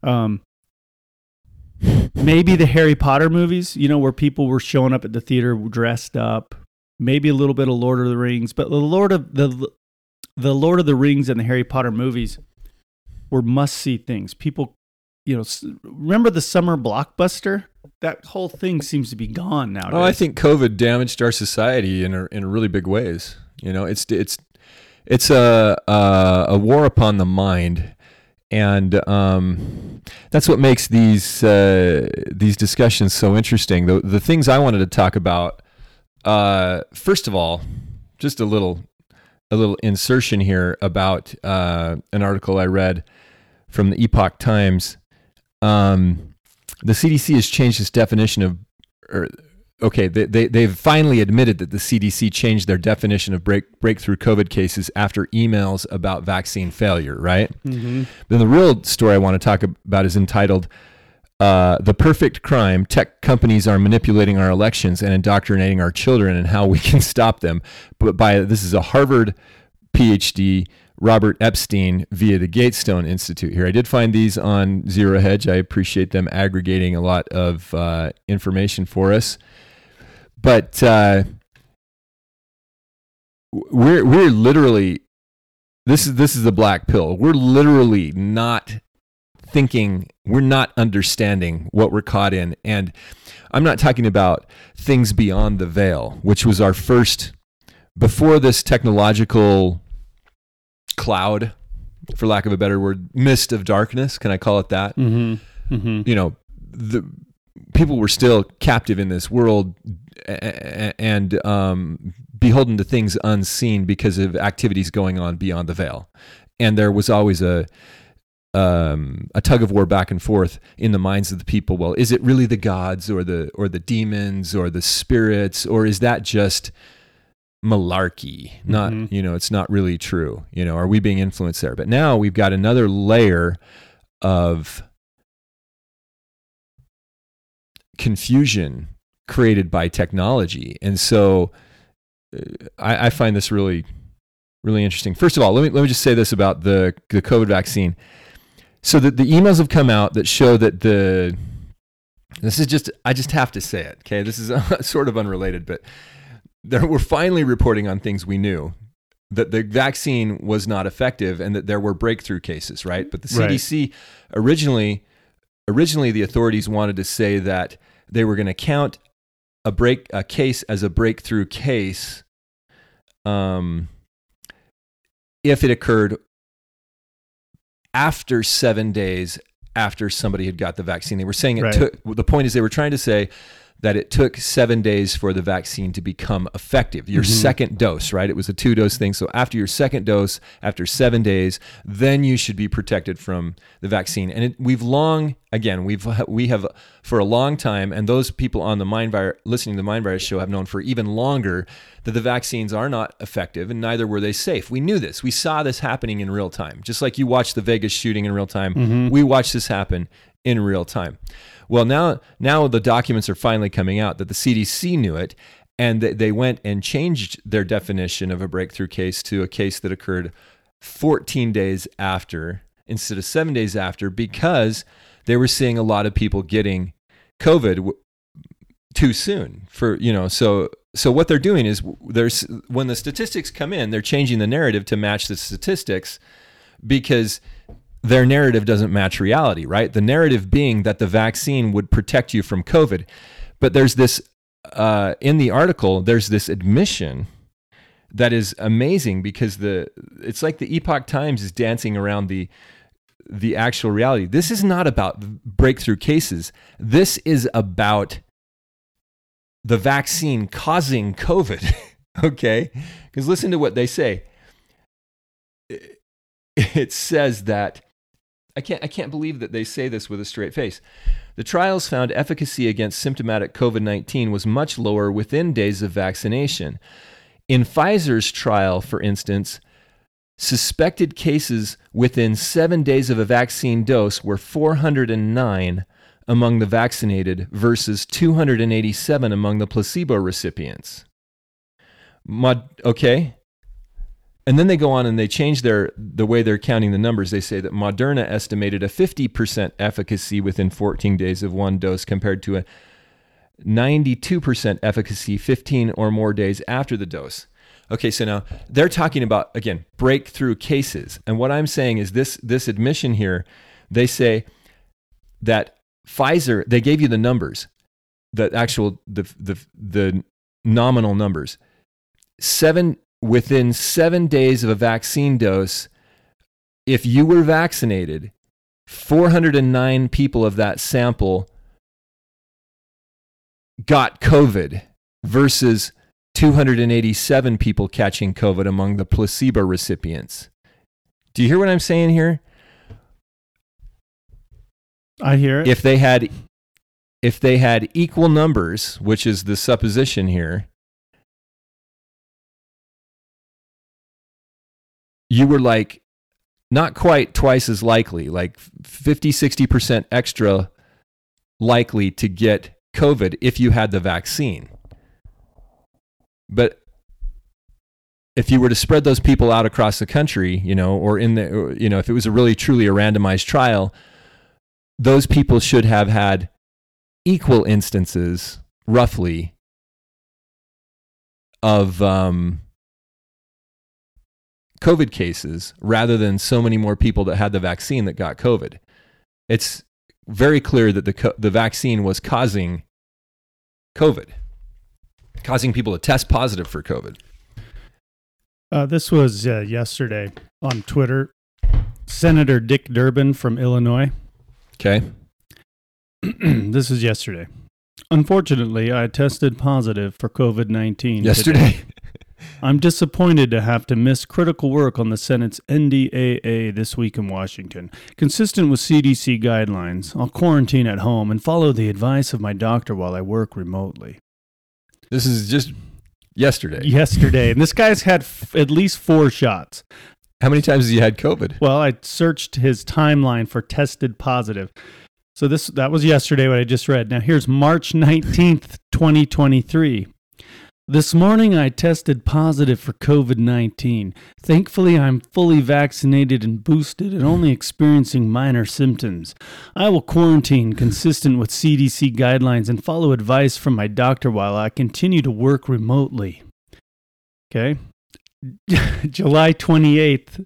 Um, maybe the Harry Potter movies, you know, where people were showing up at the theater dressed up. Maybe a little bit of Lord of the Rings, but the Lord of the the Lord of the Rings and the Harry Potter movies were must-see things. People, you know, remember the summer blockbuster? That whole thing seems to be gone nowadays. Oh, I think COVID damaged our society in a, in really big ways. You know, it's it's. It's a, a a war upon the mind, and um, that's what makes these uh, these discussions so interesting. The the things I wanted to talk about, uh, first of all, just a little a little insertion here about uh, an article I read from the Epoch Times. Um, the C D C has changed its definition of. Or, Okay, they, they, they've finally admitted that the C D C changed their definition of break, breakthrough COVID cases after emails about vaccine failure, right? Mm-hmm. Then the real story I want to talk about is entitled, uh, The Perfect Crime, Tech Companies Are Manipulating Our Elections and Indoctrinating Our Children and How We Can Stop Them. But by This is a Harvard PhD, Robert Epstein, via the Gatestone Institute here. I did find these on Zero Hedge. I appreciate them aggregating a lot of uh, information for us. But uh, we're we're literally this is this is the black pill. We're literally not thinking. We're not understanding what we're caught in, and I'm not talking about things beyond the veil, which was our first before this technological cloud for lack of a better word, mist of darkness. Can I call it that? Mm-hmm. Mm-hmm. You know, the people were still captive in this world and um, beholden to things unseen because of activities going on beyond the veil. And there was always a um, a tug of war back and forth in the minds of the people. Well, is it really the gods or the or the demons or the spirits, or is that just malarkey? Not, mm-hmm. you know, it's not really true. You know, are we being influenced there? But now we've got another layer of confusion created by technology. And so uh, I, I find this really, really interesting. First of all, let me, let me just say this about the, the COVID vaccine. So that the emails have come out that show that the, this is just, I just have to say it. Okay. This is uh, sort of unrelated, but there, we're finally reporting on things we knew, that the vaccine was not effective and that there were breakthrough cases, right? But the C D C right. originally, originally the authorities wanted to say that they were going to count a break a case as a breakthrough case um, if it occurred after seven days after somebody had got the vaccine. They were saying it right. took, the point is they were trying to say that it took seven days for the vaccine to become effective. Your mm-hmm. second dose, right? It was a two-dose thing. So after your second dose, after seven days, then you should be protected from the vaccine. And it, we've long, again, we've we have for a long time, and those people on the Mind Virus listening to the Mind Virus show have known for even longer that the vaccines are not effective, and neither were they safe. We knew this. We saw this happening in real time, just like you watched the Vegas shooting in real time. Mm-hmm. We watched this happen in real time. Well, now now the documents are finally coming out that the C D C knew it, and that they went and changed their definition of a breakthrough case to a case that occurred fourteen days after instead of seven days after, because they were seeing a lot of people getting COVID w- too soon. For you know, so so what they're doing is there's when the statistics come in, they're changing the narrative to match the statistics because their narrative doesn't match reality, right? The narrative being that the vaccine would protect you from COVID. But there's this, uh, in the article, there's this admission that is amazing because the it's like the Epoch Times is dancing around the the actual reality. This is not about breakthrough cases. This is about the vaccine causing COVID, okay? Because listen to what they say. It says that, I can't I can't believe that they say this with a straight face. The trials found efficacy against symptomatic COVID nineteen was much lower within days of vaccination. In Pfizer's trial, for instance, suspected cases within seven days of a vaccine dose were four hundred nine among the vaccinated versus two hundred eighty-seven among the placebo recipients. Mod, okay. And then they go on and they change their the way they're counting the numbers. They say that Moderna estimated a fifty percent efficacy within fourteen days of one dose compared to a ninety-two percent efficacy fifteen or more days after the dose. Okay, so now they're talking about, again, breakthrough cases. And what I'm saying is this this admission here, they say that Pfizer, they gave you the numbers, the actual, the the, the nominal numbers. Seven... Within seven days of a vaccine dose, if you were vaccinated, four hundred nine people of that sample got COVID versus two hundred eighty-seven people catching COVID among the placebo recipients. Do you hear what I'm saying here? I hear it. If they had, if they had equal numbers, which is the supposition here, you were like not quite twice as likely, like fifty, sixty percent extra likely to get COVID if you had the vaccine. But if you were to spread those people out across the country, you know, or in the, or, you know, if it was a really truly a randomized trial, those people should have had equal instances roughly of, um, COVID cases rather than so many more people that had the vaccine that got COVID. It's very clear that the co- the vaccine was causing COVID, causing people to test positive for COVID. Uh, this was uh, yesterday on Twitter. Senator Dick Durbin from Illinois. Okay. This is yesterday. Unfortunately, I tested positive for COVID nineteen yesterday. I'm disappointed to have to miss critical work on the Senate's N D A A this week in Washington. Consistent with C D C guidelines, I'll quarantine at home and follow the advice of my doctor while I work remotely. This is just yesterday. Yesterday. And this guy's had f- at least four shots. How many times has he had COVID? Well, I searched his timeline for tested positive. So this that was yesterday, what I just read. Now here's March nineteenth, twenty twenty-three. This morning I tested positive for COVID nineteen. Thankfully, I'm fully vaccinated and boosted and only experiencing minor symptoms. I will quarantine consistent with C D C guidelines and follow advice from my doctor while I continue to work remotely. Okay. July twenty-eighth,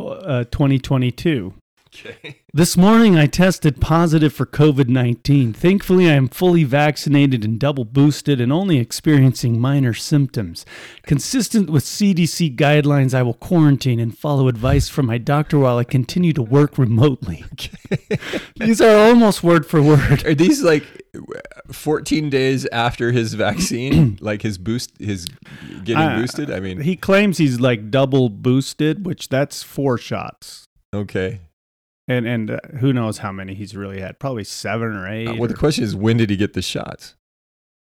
uh, twenty twenty-two. Okay. This morning I tested positive for COVID nineteen. Thankfully, I am fully vaccinated and double boosted and only experiencing minor symptoms. Consistent with C D C guidelines, I will quarantine and follow advice from my doctor while I continue to work remotely. Okay. These are almost word for word. Are these like fourteen days after his vaccine, like his boost, his getting uh, boosted? I mean, he claims he's like double boosted, which that's four shots. Okay. And and uh, who knows how many he's really had? Probably seven or eight. Uh, well, the or, question is, when did he get the shots?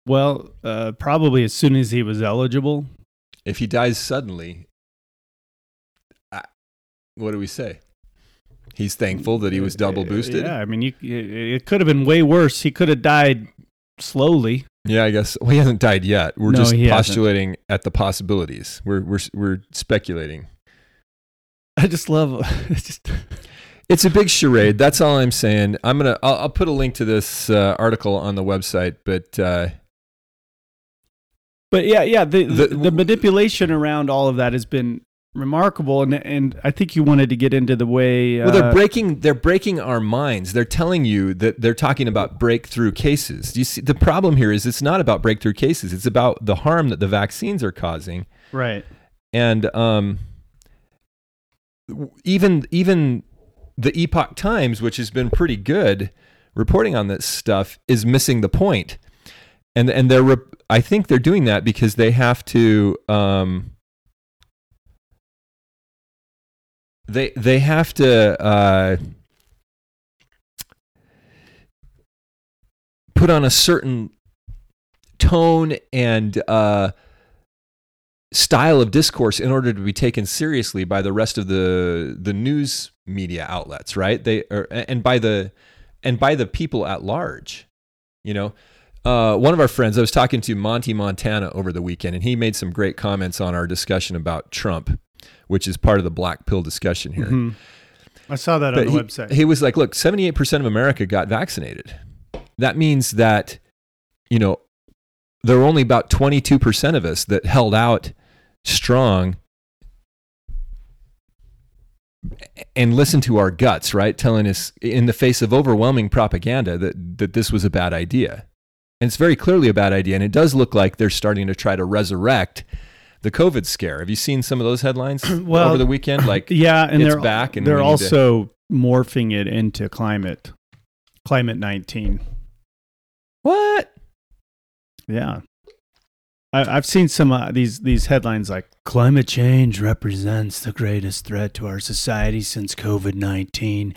Well, uh, probably as soon as he was eligible. If he dies suddenly, I, what do we say? He's thankful that he was double boosted. Yeah, I mean, you, it could have been way worse. He could have died slowly. Yeah, I guess. Well, he hasn't died yet. We're no, just postulating hasn't. At the possibilities. We're we're we're speculating. I just love just. It's a big charade. That's all I'm saying. I'm gonna. I'll, I'll put a link to this uh, article on the website, but. Uh, but yeah, yeah, the, the the manipulation around all of that has been remarkable, and and I think you wanted to get into the way. Uh, well, they're breaking. They're breaking our minds. They're telling you that they're talking about breakthrough cases. Do you see? The problem here is it's not about breakthrough cases. It's about the harm that the vaccines are causing. Right. And um. Even even. The Epoch Times, which has been pretty good reporting on this stuff, is missing the point. And and they're re- I think they're doing that because they have to um, they they have to uh, put on a certain tone and uh, style of discourse in order to be taken seriously by the rest of the the news media outlets, right? They are, and by the and by the people at large, you know. Uh, one of our friends, I was talking to Monty Montana over the weekend, and he made some great comments on our discussion about Trump, which is part of the black pill discussion here. Mm-hmm. I saw that but on the he, website. He was like, "Look, seventy-eight percent of America got vaccinated. That means that, you know, there were only about twenty-two percent of us that held out strong." And listen to our guts, right? Telling us in the face of overwhelming propaganda that, that this was a bad idea. And it's very clearly a bad idea. And it does look like they're starting to try to resurrect the COVID scare. Have you seen some of those headlines well, over the weekend? Like, yeah, and it's they're, back. And they're also to... morphing it into climate, climate nineteen. What? Yeah. I've seen some uh, these these headlines like climate change represents the greatest threat to our society since COVID nineteen,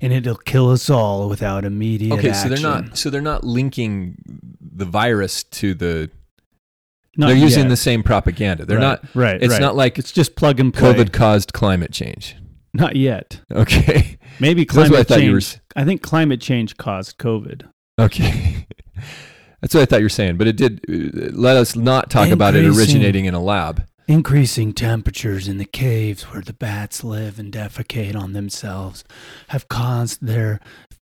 and it'll kill us all without immediate okay, action. Okay, so they're not so they're not linking the virus to the. Not they're yet. Using the same propaganda. They're right, not right. It's right. not like it's just plug and play. COVID caused climate change. Not yet. Okay. Maybe climate That's what I change. Thought you were... I think climate change caused COVID. Okay. That's what I thought you were saying, but it did. Let us not talk about it originating in a lab. Increasing temperatures in the caves where the bats live and defecate on themselves have caused their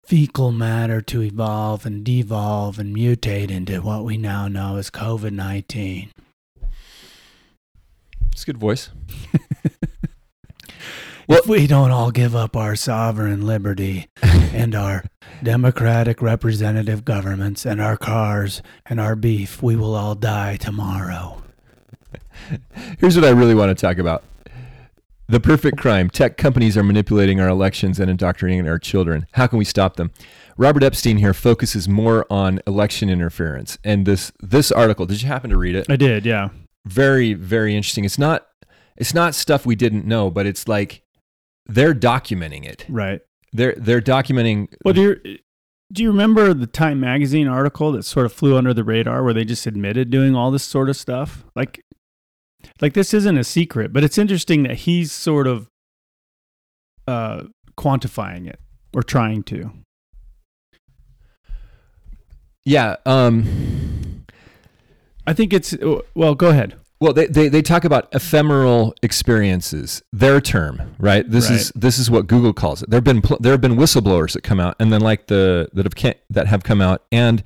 fecal matter to evolve and devolve and mutate into what we now know as COVID nineteen. It's a good voice. Well, if we don't all give up our sovereign liberty and our democratic representative governments and our cars and our beef, we will all die tomorrow. Here's what I really want to talk about. The perfect crime. Tech companies are manipulating our elections and indoctrinating our children. How can we stop them? Robert Epstein here focuses more on election interference. And this this article, did you happen to read it? I did, yeah. Very, very interesting. It's not it's not stuff we didn't know, but it's like they're documenting it. Right. They're they're documenting. Well, do you do you remember the Time Magazine article that sort of flew under the radar where they just admitted doing all this sort of stuff? Like Like this isn't a secret, but it's interesting that he's sort of uh, quantifying it or trying to. Yeah, um, I think it's well. Go ahead. Well, they, they they talk about ephemeral experiences, their term, right? This right. is this is what Google calls it. There've been there have been whistleblowers that come out, and then like the that have can't, that have come out, and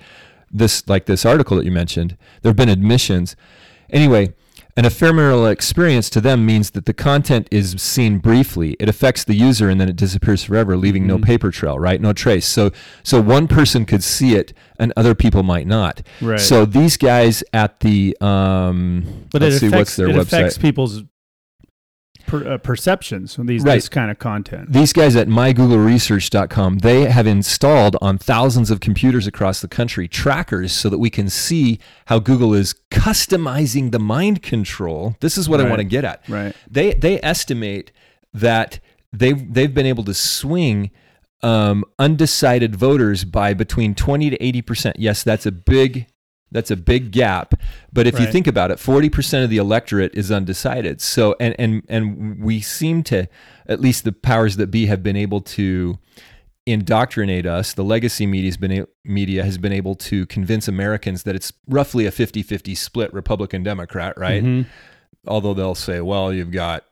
this like this article that you mentioned. There have been admissions, anyway. An ephemeral experience to them means that the content is seen briefly. It affects the user and then it disappears forever, leaving mm-hmm. no paper trail, right? No trace. So so one person could see it and other people might not. Right. So these guys at the, um, but let's it affects, see, what's their it website? It affects people's per, uh, perceptions of these, right. this kind of content. These guys at my google research dot com, they have installed on thousands of computers across the country trackers so that we can see how Google is customizing the mind control. This is what right. I want to get at. Right. They they estimate that they've they've been able to swing um, undecided voters by between twenty to eighty percent. Yes, that's a big that's a big gap. But if right. you think about it, forty percent of the electorate is undecided. So and and and we seem to, at least the powers that be, have been able to indoctrinate us. The legacy media's been a- media has been able to convince Americans that it's roughly a fifty-fifty split Republican Democrat, right? Mm-hmm. Although they'll say, well, you've got,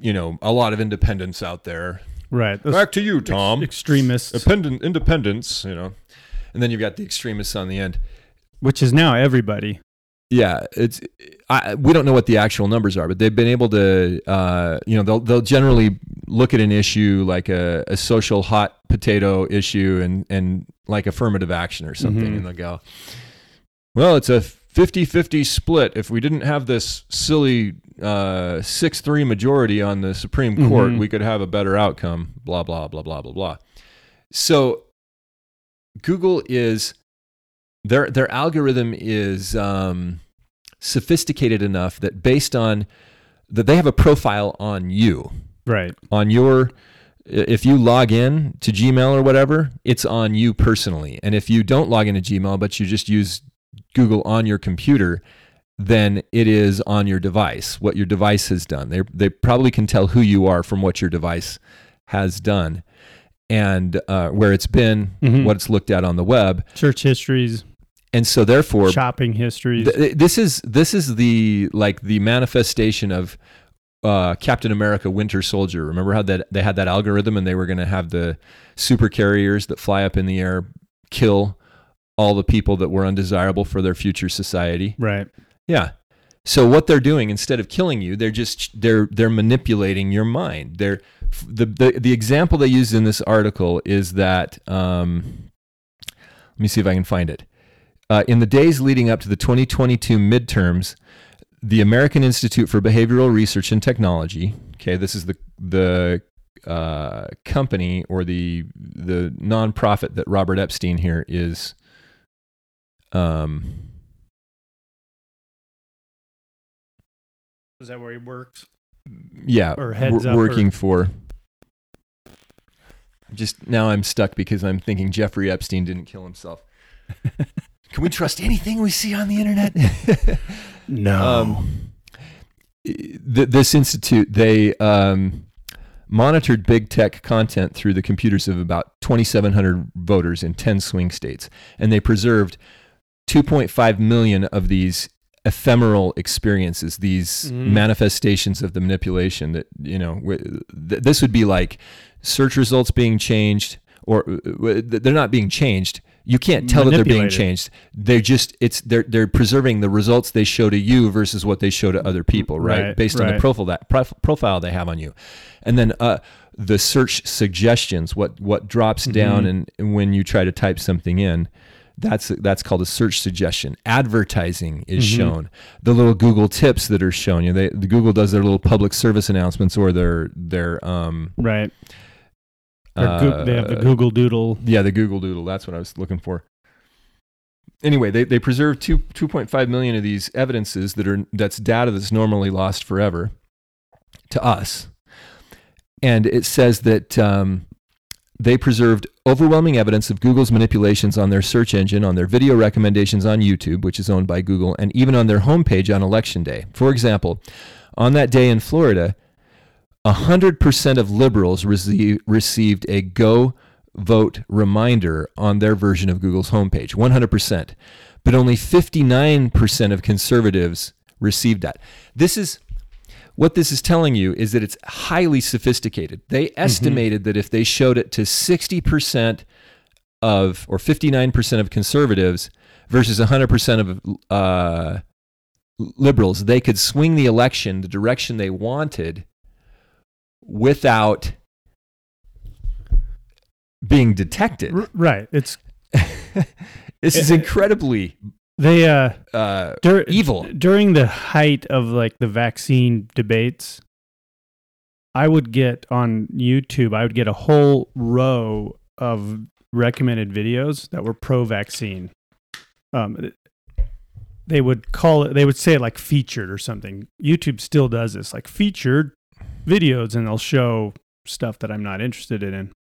you know, a lot of independents out there. Right. That's back to you, Tom. Ex- extremists. Independent, independents, you know. And then you've got the extremists on the end. Which is now everybody. Yeah, it's I, we don't know what the actual numbers are, but they've been able to, uh, you know, they'll they'll generally look at an issue like a, a social hot potato issue and, and like affirmative action or something, mm-hmm. and they'll go, well, it's a fifty-fifty split. If we didn't have this silly uh, six three majority on the Supreme Court, mm-hmm. we could have a better outcome, blah, blah, blah, blah, blah, blah. So Google is... Their their algorithm is um, sophisticated enough that based on that they have a profile on you, right? On your, if you log in to Gmail or whatever, it's on you personally. And if you don't log into Gmail, but you just use Google on your computer, then it is on your device. What your device has done, they they probably can tell who you are from what your device has done, and uh, where it's been, mm-hmm. what it's looked at on the web, search histories. And so therefore shopping histories. Th- this is this is the like the manifestation of uh, Captain America Winter Soldier. Remember how that they had that algorithm and they were going to have the super carriers that fly up in the air kill all the people that were undesirable for their future society. Right. Yeah. So what they're doing, instead of killing you, they're just they're they're manipulating your mind. They're the the, the example they used in this article is that um, let me see if I can find it. Uh, in the days leading up to the twenty twenty-two midterms, the American Institute for Behavioral Research and Technology, okay, this is the the uh, company or the the nonprofit that Robert Epstein here is um is that where he works? Yeah, or heads w- up working or- for just now I'm stuck because I'm thinking Jeffrey Epstein didn't kill himself. Can we trust anything we see on the internet? No. Um, th- this institute, they um, monitored big tech content through the computers of about twenty-seven hundred voters in ten swing states, and they preserved two point five million of these ephemeral experiences, these mm. manifestations of the manipulation. That you know, w- th- this would be like search results being changed, or w- they're not being changed. You can't tell that they're being changed. They're just it's they're they're preserving the results they show to you versus what they show to other people, right? right Based right. on the profile that prof, profile they have on you, and then uh, the search suggestions, what what drops mm-hmm. down and when you try to type something in, That's that's called a search suggestion. Advertising is mm-hmm. shown. The little Google tips that are shown. You know, they, the Google does their little public service announcements or their their um right. Uh, Go- they have the Google Doodle. Yeah, the Google Doodle. That's what I was looking for. Anyway, they they preserve two two point five million of these evidences that are that's data that's normally lost forever to us, and it says that. Um, They preserved overwhelming evidence of Google's manipulations on their search engine, on their video recommendations on YouTube, which is owned by Google, and even on their homepage on election day. For example, on that day in Florida, one hundred percent of liberals receive, received a go vote reminder on their version of Google's homepage, one hundred percent. But only fifty-nine percent of conservatives received that. This is... What this is telling you is that it's highly sophisticated. They estimated mm-hmm. that if they showed it to sixty percent of, or fifty-nine percent of conservatives versus one hundred percent of uh, liberals, they could swing the election the direction they wanted without being detected. R- right. It's This it, is incredibly... They uh, uh dur- evil during the height of like the vaccine debates. I would get on YouTube. I would get a whole row of recommended videos that were pro-vaccine. Um, they would call it. They would say it like featured or something. YouTube still does this, like featured videos, and they'll show stuff that I'm not interested in.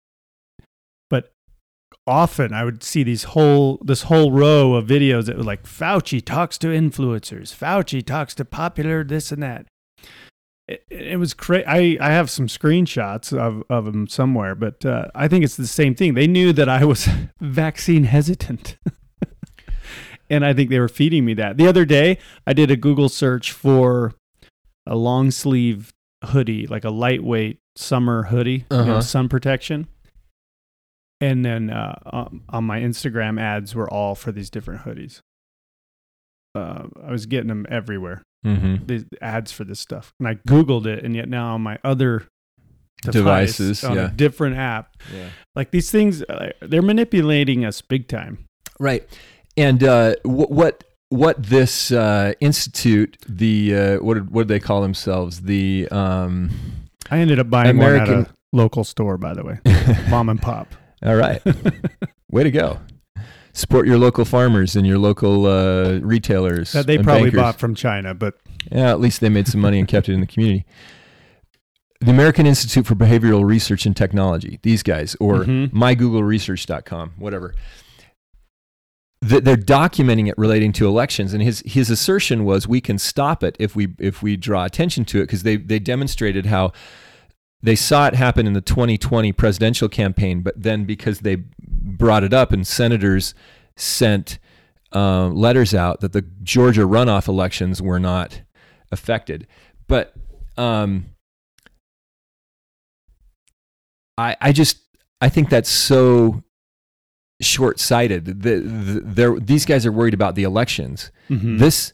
Often I would see these whole this whole row of videos that were like Fauci talks to influencers, Fauci talks to popular this and that. It, it was crazy. I I have some screenshots of, of them somewhere, but uh, I think it's the same thing. They knew that I was vaccine hesitant, and I think they were feeding me that. The other day, I did a Google search for a long sleeve hoodie, like a lightweight summer hoodie, uh-huh. you know, sun protection. And then uh, um, on my Instagram ads were all for these different hoodies. Uh, I was getting them everywhere. Mm-hmm. These ads for this stuff. And I Googled it, and yet now on my other device, devices, on yeah. a different app, yeah. like these things, uh, they're manipulating us big time. Right. And uh, wh- what what this uh, institute, the uh, what did, what did they call themselves? The um, I ended up buying American- one at a local store, by the way, mom and pop. All right. Way to go. Support your local farmers and your local uh, retailers. That they probably bankers. Bought from China, but... Yeah, at least they made some money and kept it in the community. The American Institute for Behavioral Research and Technology, these guys, or mm-hmm. my google research dot com, whatever. They're documenting it relating to elections. And his his assertion was we can stop it if we if we draw attention to it, because they, they demonstrated how... They saw it happen in the twenty twenty presidential campaign, but then because they brought it up and senators sent uh, letters out that the Georgia runoff elections were not affected. But um, I, I just I think that's so short-sighted. The, the, these guys are worried about the elections. Mm-hmm. This.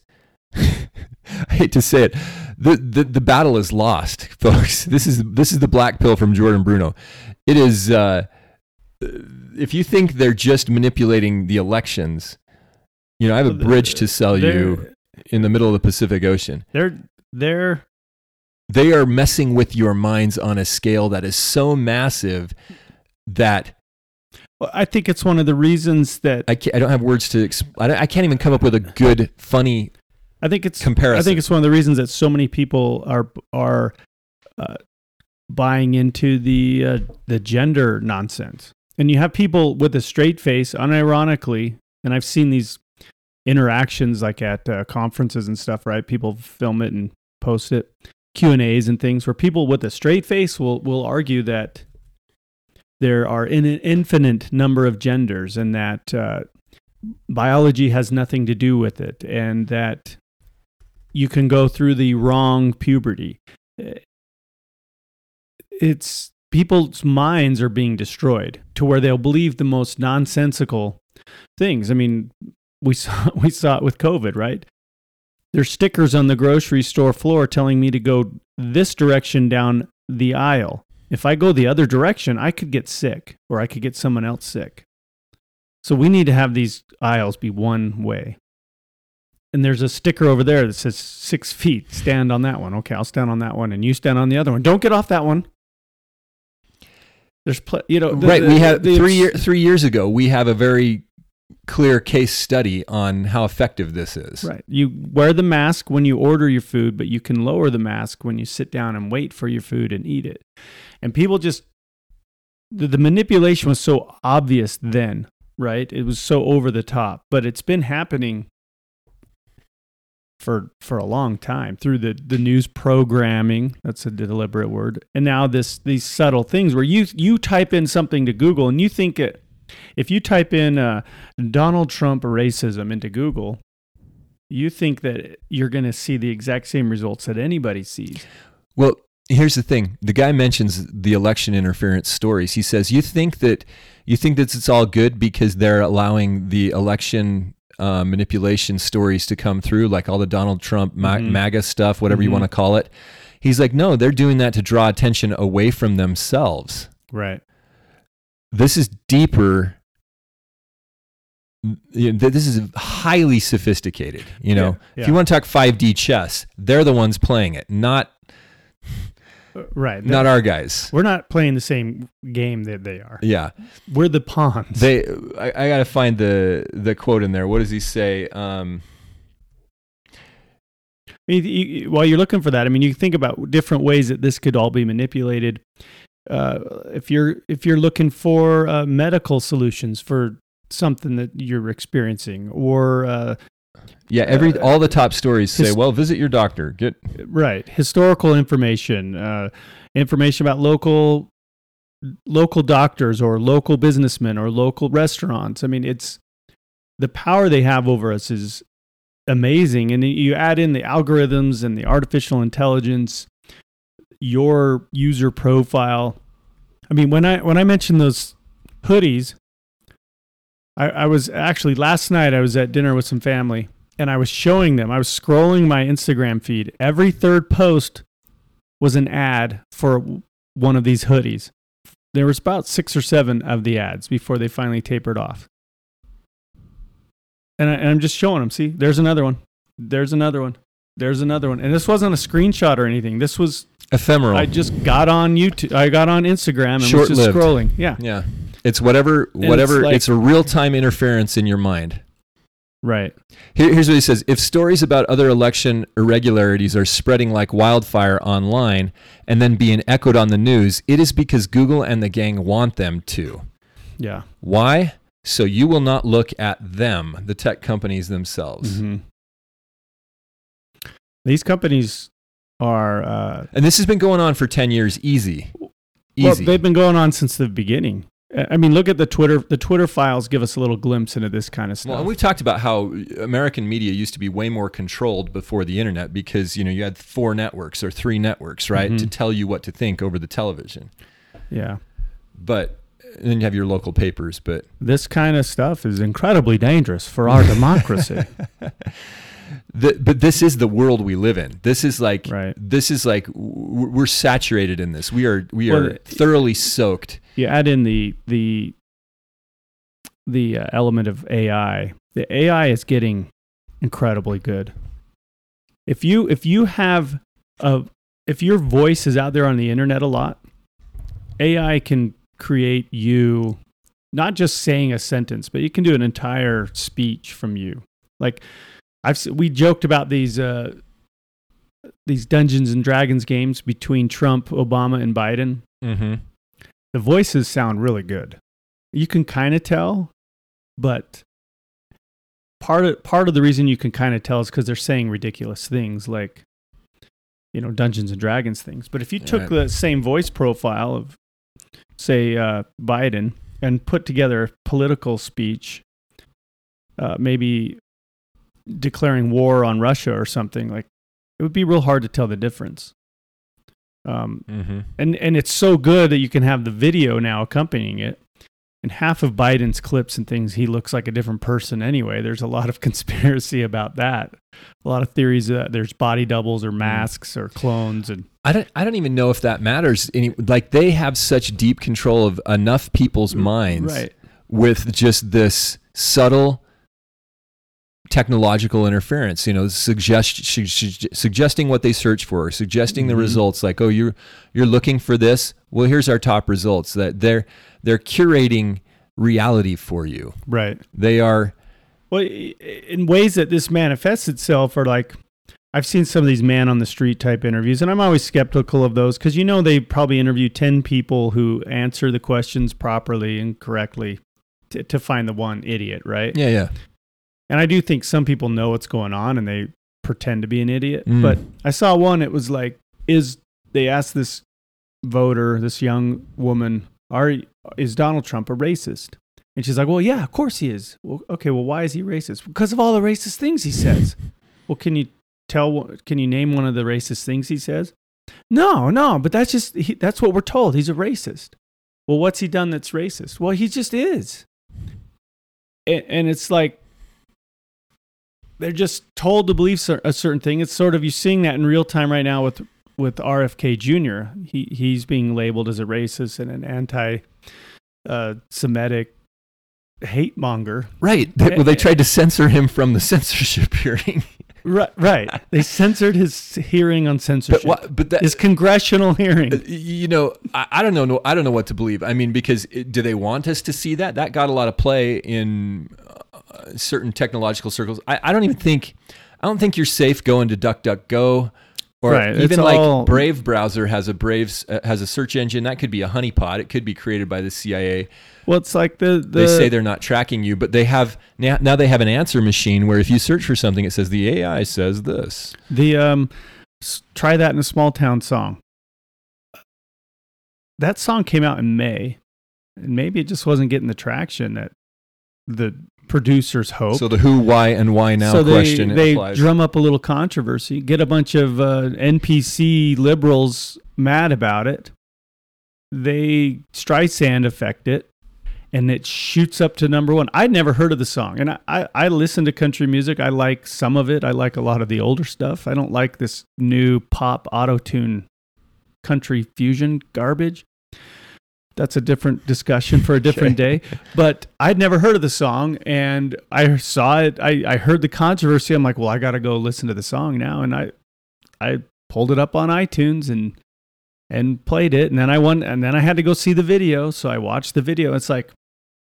I hate to say it. The, the the battle is lost, folks. This is this is the black pill from Jordan Bruno. It is uh, if you think they're just manipulating the elections, you know, I have a bridge to sell you in the middle of the Pacific Ocean. They're they're they are messing with your minds on a scale that is so massive that. Well, I think it's one of the reasons that I can't, I don't have words to. Exp- I, don't, I can't even come up with a good funny. I think it's comparison. I think it's one of the reasons that so many people are are uh, buying into the uh, the gender nonsense. And you have people with a straight face, unironically, and I've seen these interactions like at uh, conferences and stuff, right? People film it and post it, Q and A's and things, where people with a straight face will will argue that there are an infinite number of genders and that uh, biology has nothing to do with it, and that you can go through the wrong puberty. It's people's minds are being destroyed to where they'll believe the most nonsensical things. I mean, we saw we saw it with COVID, right? There's stickers on the grocery store floor telling me to go this direction down the aisle. If I go the other direction, I could get sick, or I could get someone else sick. So we need to have these aisles be one way. And there's a sticker over there that says six feet. Stand on that one. Okay, I'll stand on that one, and you stand on the other one. Don't get off that one. There's, pl- you know, the, right. The, we had the, three year, three years ago. We have a very clear case study on how effective this is. Right. You wear the mask when you order your food, but you can lower the mask when you sit down and wait for your food and eat it. And people just the, the manipulation was so obvious then, right? It was so over the top, but it's been happening for for a long time through the, the news programming. That's a deliberate word. And now this these subtle things where you you type in something to Google and you think it. If you type in uh, Donald Trump racism into Google, you think that you're going to see the exact same results that anybody sees. Well, here's the thing. The guy mentions the election interference stories. He says, you think that you think that it's all good because they're allowing the election uh, manipulation stories to come through, like all the Donald Trump, mm-hmm. MAGA stuff, whatever mm-hmm. you want to call it. He's like, no, they're doing that to draw attention away from themselves. Right. This is deeper. This is highly sophisticated. You know, yeah, yeah. If you want to talk five D chess, they're the ones playing it, not right. Not our guys. We're not playing the same game that they are. Yeah, we're the pawns. They. I, I got to find the the quote in there. What does he say? Um, I mean, you, while you're looking for that, I mean, you think about different ways that this could all be manipulated. Uh, if you're if you're looking for uh, medical solutions for something that you're experiencing, or uh, yeah, every uh, all the top stories his, say, well, visit your doctor. Get right historical information, uh, information about local local doctors or local businessmen or local restaurants. I mean, it's the power they have over us is amazing, and you add in the algorithms and the artificial intelligence. Your user profile. I mean, when I when I mentioned those hoodies, I, I was actually last night I was at dinner with some family and I was showing them. I was scrolling my Instagram feed. Every third post was an ad for one of these hoodies. There was about six or seven of the ads before they finally tapered off. And, I, and I'm just showing them. See, there's another one. There's another one. There's another one. And this wasn't a screenshot or anything. This was ephemeral. I just got on YouTube. I got on Instagram and was just scrolling. Yeah. Yeah. It's whatever, whatever. It's, like, it's a real-time interference in your mind. Right. Here, here's what he says. If stories about other election irregularities are spreading like wildfire online and then being echoed on the news, it is because Google and the gang want them to. Yeah. Why? So you will not look at them, the tech companies themselves. Mm-hmm. These companies are... Uh, and this has been going on for ten years, easy. easy. Well, they've been going on since the beginning. I mean, look at the Twitter. The Twitter files give us a little glimpse into this kind of stuff. Well, and we've talked about how American media used to be way more controlled before the internet because, you know, you had four networks or three networks, right, mm-hmm. to tell you what to think over the television. Yeah. But... And then you have your local papers, but... This kind of stuff is incredibly dangerous for our democracy. The, but this is the world we live in. This is like right. This is like we're saturated in this. We are we are well, thoroughly soaked. You add in the the the uh, element of A I. The A I is getting incredibly good. If you if you have a if your voice is out there on the internet a lot, A I can create you not just saying a sentence, but you can do an entire speech from you. Like. I've we joked about these uh, these Dungeons and Dragons games between Trump, Obama, and Biden. Mm-hmm. The voices sound really good. You can kind of tell, but part of part of the reason you can kind of tell is because they're saying ridiculous things, like you know Dungeons and Dragons things. But if you took yeah. the same voice profile of, say, uh, Biden and put together a political speech, uh, maybe. Declaring war on Russia or something, like it would be real hard to tell the difference. Um, mm-hmm. and, and it's so good that you can have the video now accompanying it. And half of Biden's clips and things, he looks like a different person anyway. There's a lot of conspiracy about that. A lot of theories that there's body doubles or masks mm. or clones. And I don't, I don't even know if that matters. Any, like they have such deep control of enough people's minds. Right. with just this subtle technological interference, you know, suggest, su- su- suggesting what they search for, or suggesting the mm-hmm. results, like, oh, you're you're looking for this. Well, here's our top results. That they're they're curating reality for you. Right. They are. Well, in ways that this manifests itself are like, I've seen some of these man on the street type interviews, and I'm always skeptical of those because, you know, they probably interview ten people who answer the questions properly and correctly to, to find the one idiot, right? Yeah, yeah. And I do think some people know what's going on and they pretend to be an idiot. Mm. But I saw one, it was like, is they asked this voter, this young woman, are is Donald Trump a racist? And she's like, well, yeah, of course he is. Well, okay, well, why is he racist? Because of all the racist things he says. Well, can you tell, can you name one of the racist things he says? No, no, but that's just, he, that's what we're told. He's a racist. Well, what's he done that's racist? Well, he just is. And, and it's like, they're just told to believe a certain thing. It's sort of, you're seeing that in real time right now with, with R F K Junior He he's being labeled as a racist and an anti-Semitic uh, hate monger. Right. They, well, they tried to censor him from the censorship hearing. Right. Right. They censored his hearing on censorship. But, what, but that, his congressional hearing. You know, I, I don't know. I don't know what to believe. I mean, because it, do they want us to see that? That got a lot of play in. Uh, certain technological circles. I, I don't even think, I don't think you're safe going to DuckDuckGo, or right, even like all... Brave browser has a Brave uh, has a search engine that could be a honeypot. It could be created by the C I A. Well, it's like the, the... they say they're not tracking you, but they have now, now they have an answer machine where if you search for something, it says the A I says this. The um, Try That in a Small Town song. That song came out in May, and maybe it just wasn't getting the traction that the producers hope. So the who, why, and why now so question they, they applies. Drum up a little controversy, get a bunch of uh, N P C liberals mad about it. They Streisand affect it, and it shoots up to number one. I'd never heard of the song, and I, I, I listen to country music. I like some of it. I like a lot of the older stuff. I don't like this new pop auto-tune country fusion garbage. That's a different discussion for a different okay. day. But I'd never heard of the song, and I saw it. I, I heard the controversy. I'm like, well, I got to go listen to the song now. And I I pulled it up on iTunes and and played it. And then I won, and then I had to go see the video. So I watched the video. It's like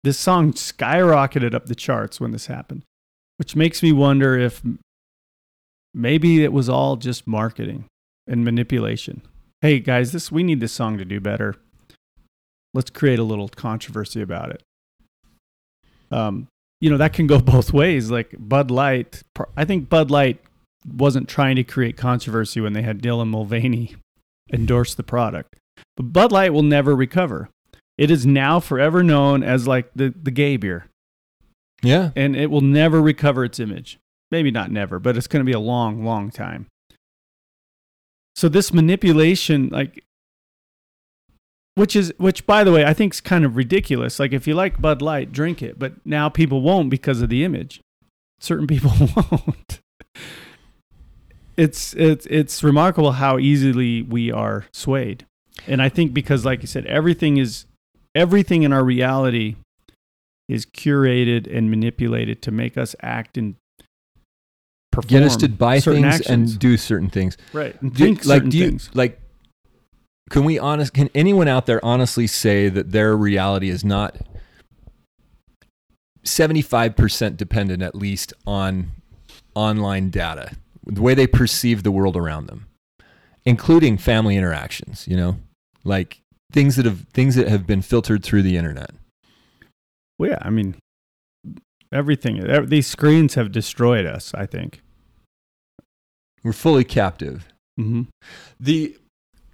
this song skyrocketed up the charts when this happened, which makes me wonder if maybe it was all just marketing and manipulation. Hey, guys, this we need this song to do better. Let's create a little controversy about it. Um, you know, that can go both ways. Like Bud Light, I think Bud Light wasn't trying to create controversy when they had Dylan Mulvaney endorse the product. But Bud Light will never recover. It is now forever known as like the, the gay beer. Yeah. And it will never recover its image. Maybe not never, but it's going to be a long, long time. So this manipulation, like, Which is, which, by the way, I think is kind of ridiculous. Like, if you like Bud Light, drink it. But now people won't because of the image. Certain people won't. It's it's it's remarkable how easily we are swayed. And I think because, like you said, everything is everything in our reality is curated and manipulated to make us act and perform. Get us to buy things actions. and do certain things. Right. And do, think like, certain do you, things. Like, Can we honest? Can anyone out there honestly say that their reality is not seventy-five percent dependent, at least, on online data, the way they perceive the world around them, including family interactions? You know, like things that have things that have been filtered through the internet. Well, yeah, I mean, everything. These screens have destroyed us. I think we're fully captive. Mm-hmm. The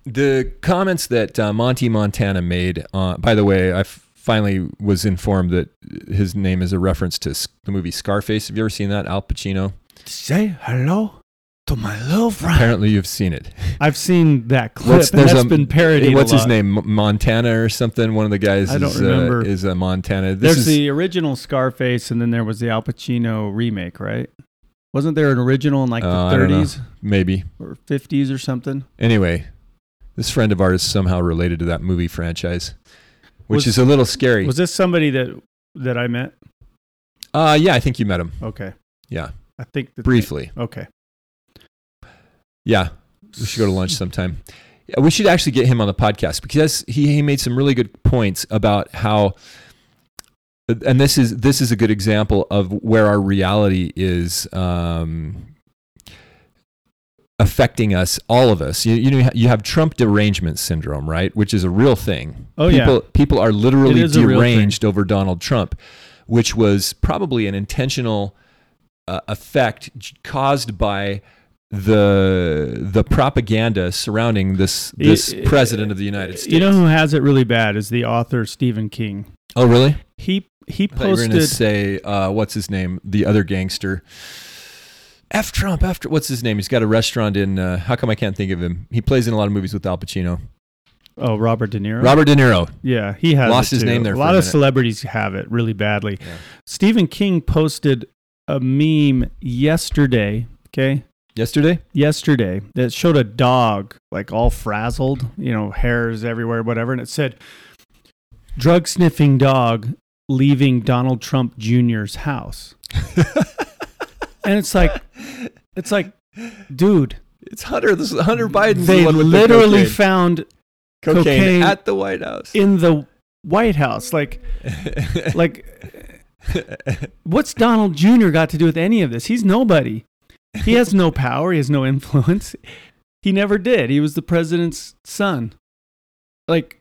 The comments that uh, Monty Montana made, uh, by the way, I f- finally was informed that his name is a reference to sc- the movie Scarface. Have you ever seen that? Al Pacino. Say hello to my little friend. Apparently you've seen it. I've seen that clip. That's, and that's a, been parodied What's a lot. His name? M- Montana or something? One of the guys I don't is, remember. Uh, is a Montana. This There's is, the original Scarface, and then there was the Al Pacino remake, right? Wasn't there an original in like the uh, thirties? Maybe. Or fifties or something? Anyway. This friend of ours is somehow related to that movie franchise, which was, is a little scary. Was this somebody that that I met? Uh, yeah, I think you met him. Okay. Yeah. I think that briefly. They, okay. Yeah. We should go to lunch sometime. We should actually get him on the podcast because he, he made some really good points about how, and this is this is a good example of where our reality is um, affecting us, all of us. You, you know, you have Trump derangement syndrome, right? Which is a real thing. Oh people, yeah, people are literally deranged over Donald Trump, which was probably an intentional uh, effect caused by the the propaganda surrounding this this it, president of the United States. You know who has it really bad is the author Stephen King. Oh, really? He he posted. I thought you were going to say uh, what's his name? The other gangster, F Trump. After what's his name? He's got a restaurant in. Uh, how come I can't think of him? He plays in a lot of movies with Al Pacino. Oh, Robert De Niro. Robert De Niro. Yeah, he has lost it his too. name there. A lot for a of minute. Celebrities have it really badly. Yeah. Stephen King posted a meme yesterday. Okay. Yesterday? Yesterday. That showed a dog, like all frazzled, you know, hairs everywhere, whatever. And it said, drug sniffing dog leaving Donald Trump Junior's house. And it's like, it's like, dude. It's Hunter. This is Hunter Biden's the one with the cocaine. They literally found cocaine, cocaine at the White House. In the White House. Like, like, what's Donald Junior got to do with any of this? He's nobody. He has no power. He has no influence. He never did. He was the president's son. Like,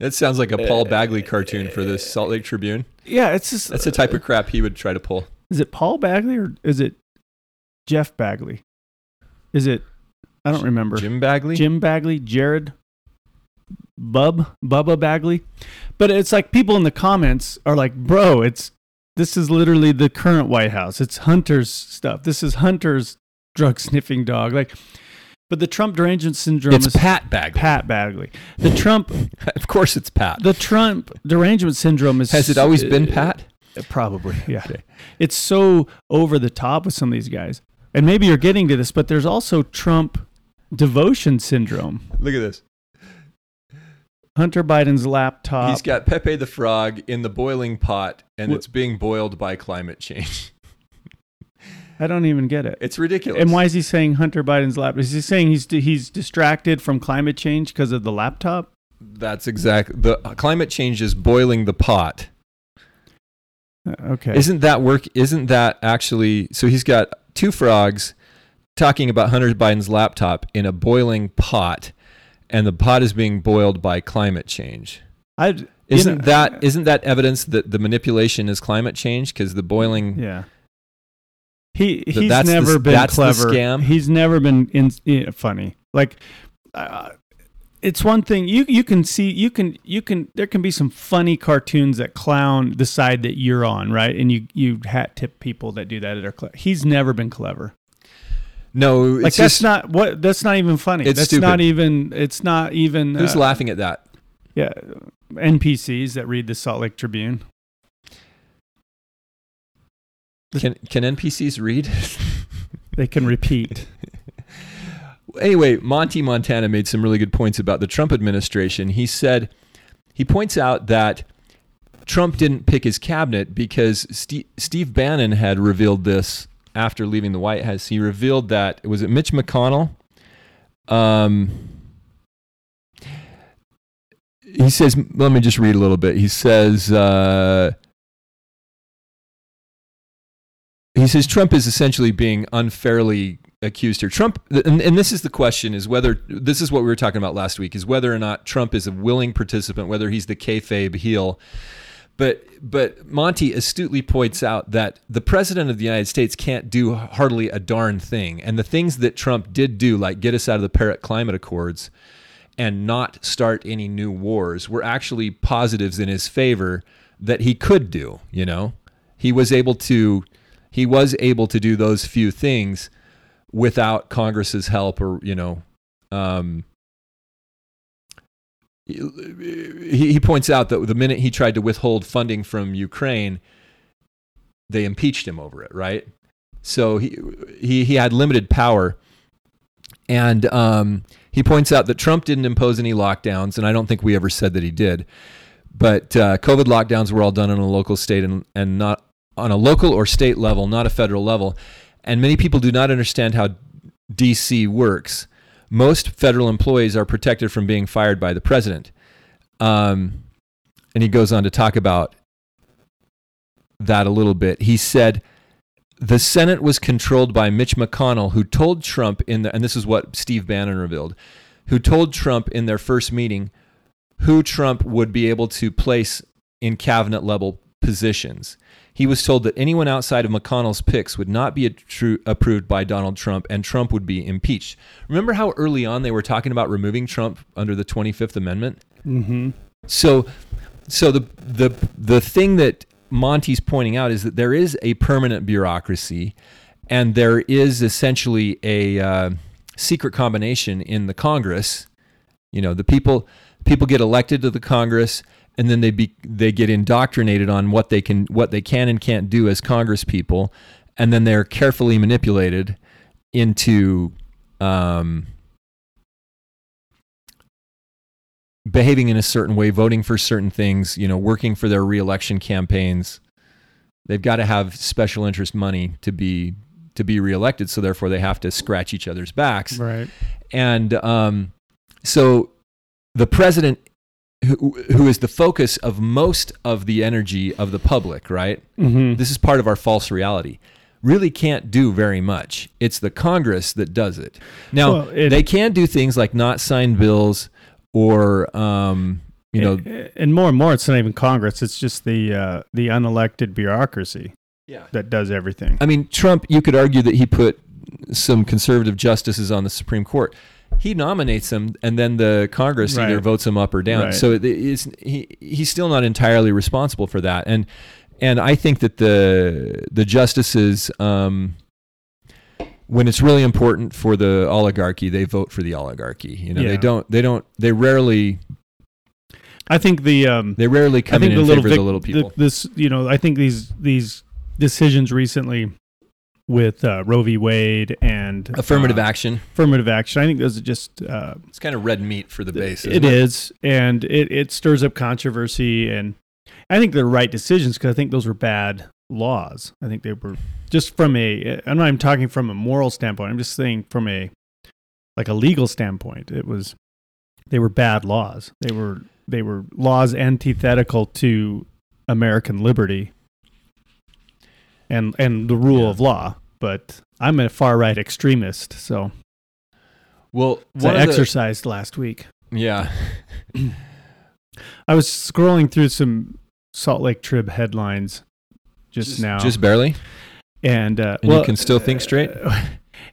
that sounds like a Paul Bagley cartoon for the Salt Lake Tribune. Yeah, it's just that's the type of crap he would try to pull. Is it Paul Bagley or is it Jeff Bagley? Is it I don't remember. Jim Bagley. Jim Bagley. Jared. Bub. Bubba Bagley. But it's like people in the comments are like, "Bro, it's." This is literally the current White House. It's Hunter's stuff. This is Hunter's drug sniffing dog. Like, but the Trump derangement syndrome it's is Pat Bagley. Pat Bagley. The Trump, of course, it's Pat. The Trump derangement syndrome is. Has it always uh, been Pat? Probably, yeah. Okay. It's so over the top with some of these guys, and maybe you're getting to this, but there's also Trump devotion syndrome. Look at this. Hunter Biden's laptop. He's got Pepe the Frog in the boiling pot, and what? It's being boiled by climate change. I don't even get it. It's ridiculous. And why is he saying Hunter Biden's laptop? Is he saying he's he's distracted from climate change because of the laptop? That's exactly. The climate change is boiling the pot. Okay. Isn't that work? Isn't that actually? So he's got two frogs talking about Hunter Biden's laptop in a boiling pot. And the pot is being boiled by climate change. I'd, isn't know, that isn't that evidence that the manipulation is climate change? Because the boiling, yeah. He he's that's never the, been that's clever. The scam. He's never been in, you know, funny. Like, uh, it's one thing you you can see you can you can there can be some funny cartoons that clown the side that you're on, right? And you you hat tip people that do that at our club. He's never been clever. No, like it's that's just, not what. That's not even funny. It's that's stupid. not even. It's not even. Who's uh, laughing at that? Yeah, N P Cs that read the Salt Lake Tribune. Can can N P Cs read? They can repeat. Anyway, Monty Montana made some really good points about the Trump administration. He said he points out that Trump didn't pick his cabinet because Steve, Steve Bannon had revealed this. After leaving the White House, he revealed that, was it Mitch McConnell? Um, he says, let me just read a little bit. He says, uh, he says Trump is essentially being unfairly accused here. Trump, and, and this is the question, is whether, this is what we were talking about last week, is whether or not Trump is a willing participant, whether he's the kayfabe heel. But but Monty astutely points out that the president of the United States can't do hardly a darn thing. And the things that Trump did do, like get us out of the Paris Climate Accords and not start any new wars, were actually positives in his favor that he could do, you know? He was able to he was able to do those few things without Congress's help or, you know, um He points out that the minute he tried to withhold funding from Ukraine, they impeached him over it, right? So he he, he had limited power. And um, he points out that Trump didn't impose any lockdowns, and I don't think we ever said that he did. But uh, COVID lockdowns were all done on a local state and, and not on a local or state level, not a federal level. And many people do not understand how D C works. Most federal employees are protected from being fired by the president. Um, and he goes on to talk about that a little bit. He said, the Senate was controlled by Mitch McConnell, who told Trump in the, and this is what Steve Bannon revealed, who told Trump in their first meeting who Trump would be able to place in cabinet level positions. He was told that anyone outside of McConnell's picks would not be a true, approved by Donald Trump, and Trump would be impeached. Remember how early on they were talking about removing Trump under the twenty-fifth amendment? Mm-hmm. So, so the the the thing that Monty's pointing out is that there is a permanent bureaucracy, and there is essentially a uh, secret combination in the Congress. You know, the people people get elected to the Congress, and then they be, they get indoctrinated on what they can what they can and can't do as Congress people, and then they're carefully manipulated into um, behaving in a certain way, voting for certain things, you know, working for their reelection campaigns. They've got to have special interest money to be to be reelected, so therefore they have to scratch each other's backs. Right. And um, so the president, Who, who is the focus of most of the energy of the public, right? Mm-hmm. This is part of our false reality. Really can't do very much. It's the Congress that does it. Now, well, it, they can do things like not sign bills or, um, you know. It, and more and more, it's not even Congress. It's just the uh, the unelected bureaucracy yeah. that does everything. I mean, Trump, you could argue that he put some conservative justices on the Supreme Court. He nominates them, and then the Congress right. either votes him up or down. Right. So it is, he he's still not entirely responsible for that. And and I think that the the justices, um, when it's really important for the oligarchy, they vote for the oligarchy. You know, yeah. they don't they don't they rarely. I think the um, they rarely come in, in favor vic- of the little people. The, this you know, I think these these decisions recently with uh, Roe v. Wade and affirmative uh, action, affirmative action. I think those are just uh, it's kind of red meat for the base. It, it is, and it, it stirs up controversy. And I think they're right decisions because I think those were bad laws. I think they were just from a. I'm not even talking from a moral standpoint. I'm just saying from a like a legal standpoint. It was they were bad laws. They were they were laws antithetical to American liberty. And and the rule yeah. of law, but I'm a far right extremist, so well, so I exercised the... last week. Yeah, I was scrolling through some Salt Lake Trib headlines just, just now, just barely, and, uh, and well, you can still think straight. Uh,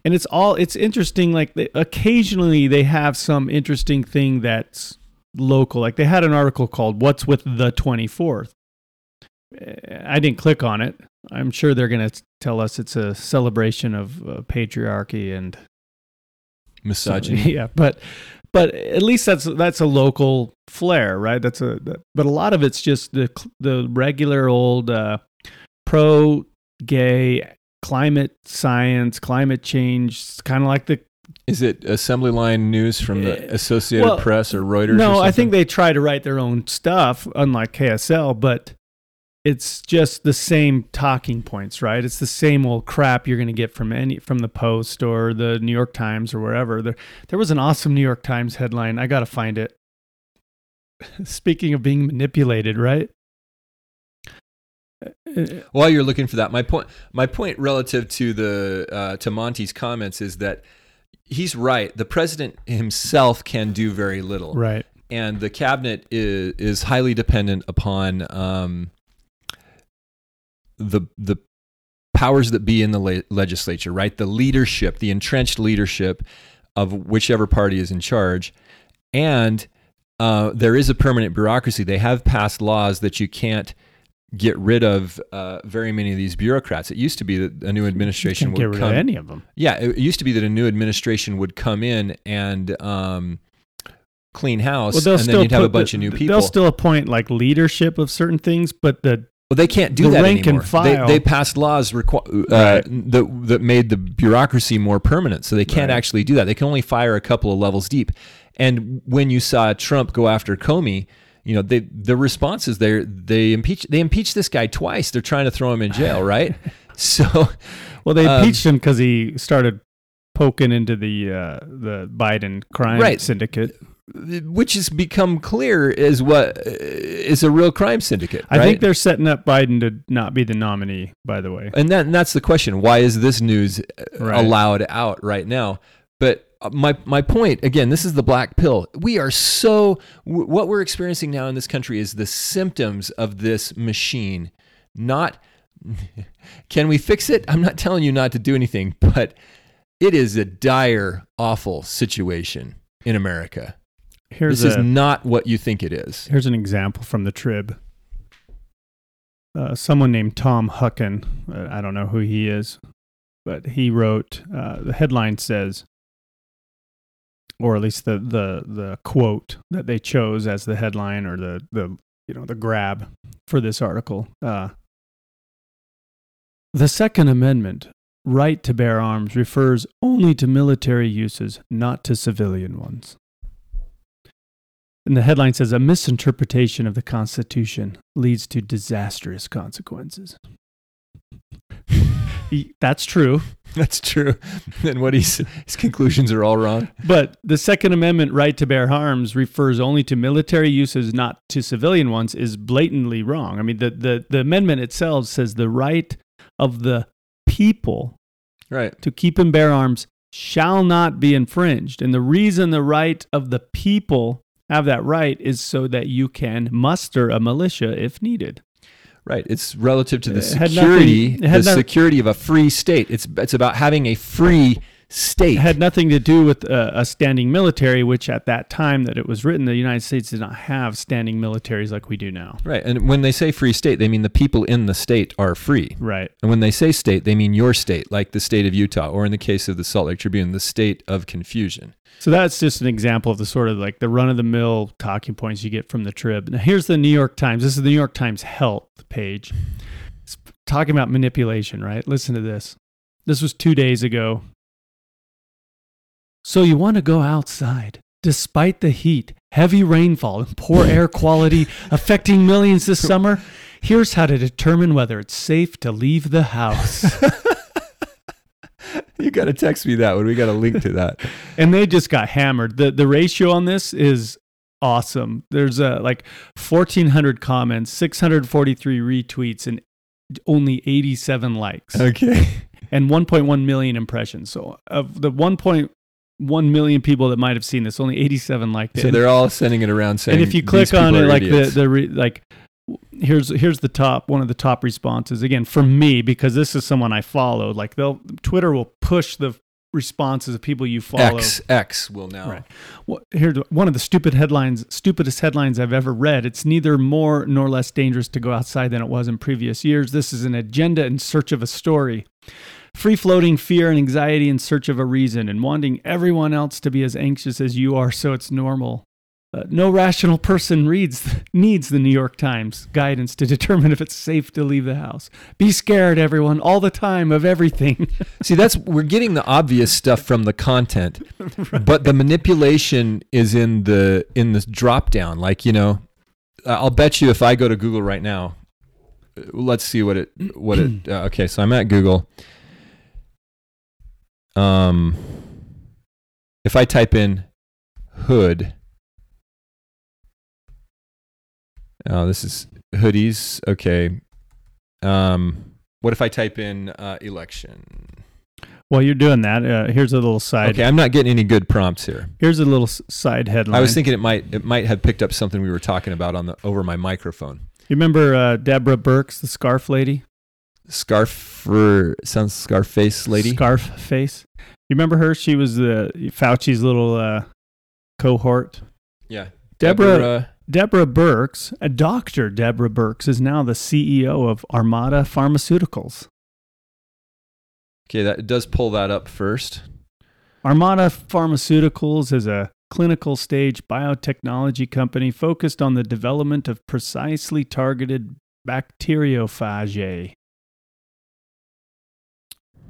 and it's all it's interesting. Like they, occasionally they have some interesting thing that's local. Like they had an article called "What's with the twenty-fourth." I didn't click on it. I'm sure they're going to tell us it's a celebration of uh, patriarchy and misogyny. Yeah, but but at least that's that's a local flair, right? That's a that, but a lot of it's just the the regular old uh, pro-gay climate science, climate change, kind of like the. Is it assembly line news from the Associated well, Press or Reuters? No, or something? I think they try to write their own stuff, unlike K S L, but. It's just the same talking points, right? It's the same old crap you're going to get from any from the Post or the New York Times or wherever. There, there was an awesome New York Times headline. I got to find it. Speaking of being manipulated, right? While you're looking for that, my point, my point relative to the uh, to Monty's comments is that he's right. The president himself can do very little, right? And the cabinet is is highly dependent upon. Um, the the powers that be in the le- legislature, right? The leadership, the entrenched leadership of whichever party is in charge. And uh, there is a permanent bureaucracy. They have passed laws that you can't get rid of uh, very many of these bureaucrats. It used to be that a new administration would come. You can't get rid of any of them. Yeah, it used to be that a new administration would come in and um, clean house, well, and then you'd have a bunch the, of new people. They'll still appoint like leadership of certain things, but the Well, they can't do the that rank anymore. And file. They, they passed laws requ- uh, right. that, that made the bureaucracy more permanent, so they can't right. actually do that. They can only fire a couple of levels deep. And when you saw Trump go after Comey, you know, they, the response is they they impeach they impeach this guy twice. They're trying to throw him in jail, right? So, well, they impeached um, him because he started poking into the uh, the Biden crime right. syndicate, which has become clear is what is a real crime syndicate. I right? think they're setting up Biden to not be the nominee, by the way. And that and that's the question. Why is this news right. allowed out right now? But my my point, again, this is the black pill. We are so, what we're experiencing now in this country is the symptoms of this machine. Not, can we fix it? I'm not telling you not to do anything, but it is a dire, awful situation in America. Here's this a, is not what you think it is. Here's an example from the Trib. Uh, someone named Tom Huckin, uh, I don't know who he is, but he wrote, uh, the headline says, or at least the, the, the quote that they chose as the headline or the, the you know the grab for this article. Uh, the Second Amendment, right to bear arms, refers only to military uses, not to civilian ones. And the headline says, a misinterpretation of the Constitution leads to disastrous consequences. he, that's true. That's true. And what he's, his conclusions are all wrong. But the Second Amendment right to bear arms refers only to military uses, not to civilian ones, is blatantly wrong. I mean, the, the, the amendment itself says the right of the people right. to keep and bear arms shall not be infringed. And the reason the right of the people have that right is so that you can muster a militia if needed. Right. It's relative to the security, nothing, the not, security of a free state. It's it's about having a free state. It had nothing to do with a, a standing military, which at that time that it was written, the United States did not have standing militaries like we do now. Right. And when they say free state, they mean the people in the state are free. Right. And when they say state, they mean your state, like the state of Utah, or in the case of the Salt Lake Tribune, the state of confusion. So that's just an example of the sort of like the run-of-the-mill talking points you get from the Trib. Now here's the New York Times. This is the New York Times Health page. It's talking about manipulation, right? Listen to this. This was two days ago. So you want to go outside, despite the heat, heavy rainfall, and poor air quality affecting millions this summer? Here's how to determine whether it's safe to leave the house. You got to text me that one. We got a link to that. And they just got hammered. The the ratio on this is awesome. There's uh, like fourteen hundred comments, six hundred forty-three retweets, and only eighty-seven likes. Okay. And one point one million impressions. So of the one point one million people that might have seen this, only eighty-seven liked it. So they're all sending it around saying, and if you click on it, like idiots. the, the re, like, Here's here's the top, one of the top responses, again, from me, because this is someone I follow. Like, they'll Twitter will push the responses of people you follow. X, X will now. Right. Well, here's one of the stupid headlines, stupidest headlines I've ever read. It's neither more nor less dangerous to go outside than it was in previous years. This is an agenda in search of a story. Free-floating fear and anxiety in search of a reason, and wanting everyone else to be as anxious as you are so it's normal. Uh, no rational person reads needs the New York Times guidance to determine if it's safe to leave the house. Be scared, everyone, all the time of everything. See, that's we're getting the obvious stuff from the content, right. But the manipulation is in the in the drop down. Like, you know, I'll bet you if I go to Google right now, let's see what it what it. Uh, okay, so I'm at Google. Um, if I type in hood. Oh, this is hoodies. Okay. Um, what if I type in uh, election? While you're doing that, uh, here's a little side. Okay, I'm not getting any good prompts here. Here's a little side headline. I was thinking it might it might have picked up something we were talking about on the over my microphone. You remember uh, Deborah Birx, the scarf lady? Scarf sounds Scarface lady. Scarface. You remember her? She was the Fauci's little uh, cohort. Yeah, Deborah. Deborah Deborah Birx, a Doctor Deborah Birx, is now the C E O of Armada Pharmaceuticals. Okay, that does pull that up first. Armada Pharmaceuticals is a clinical stage biotechnology company focused on the development of precisely targeted bacteriophage.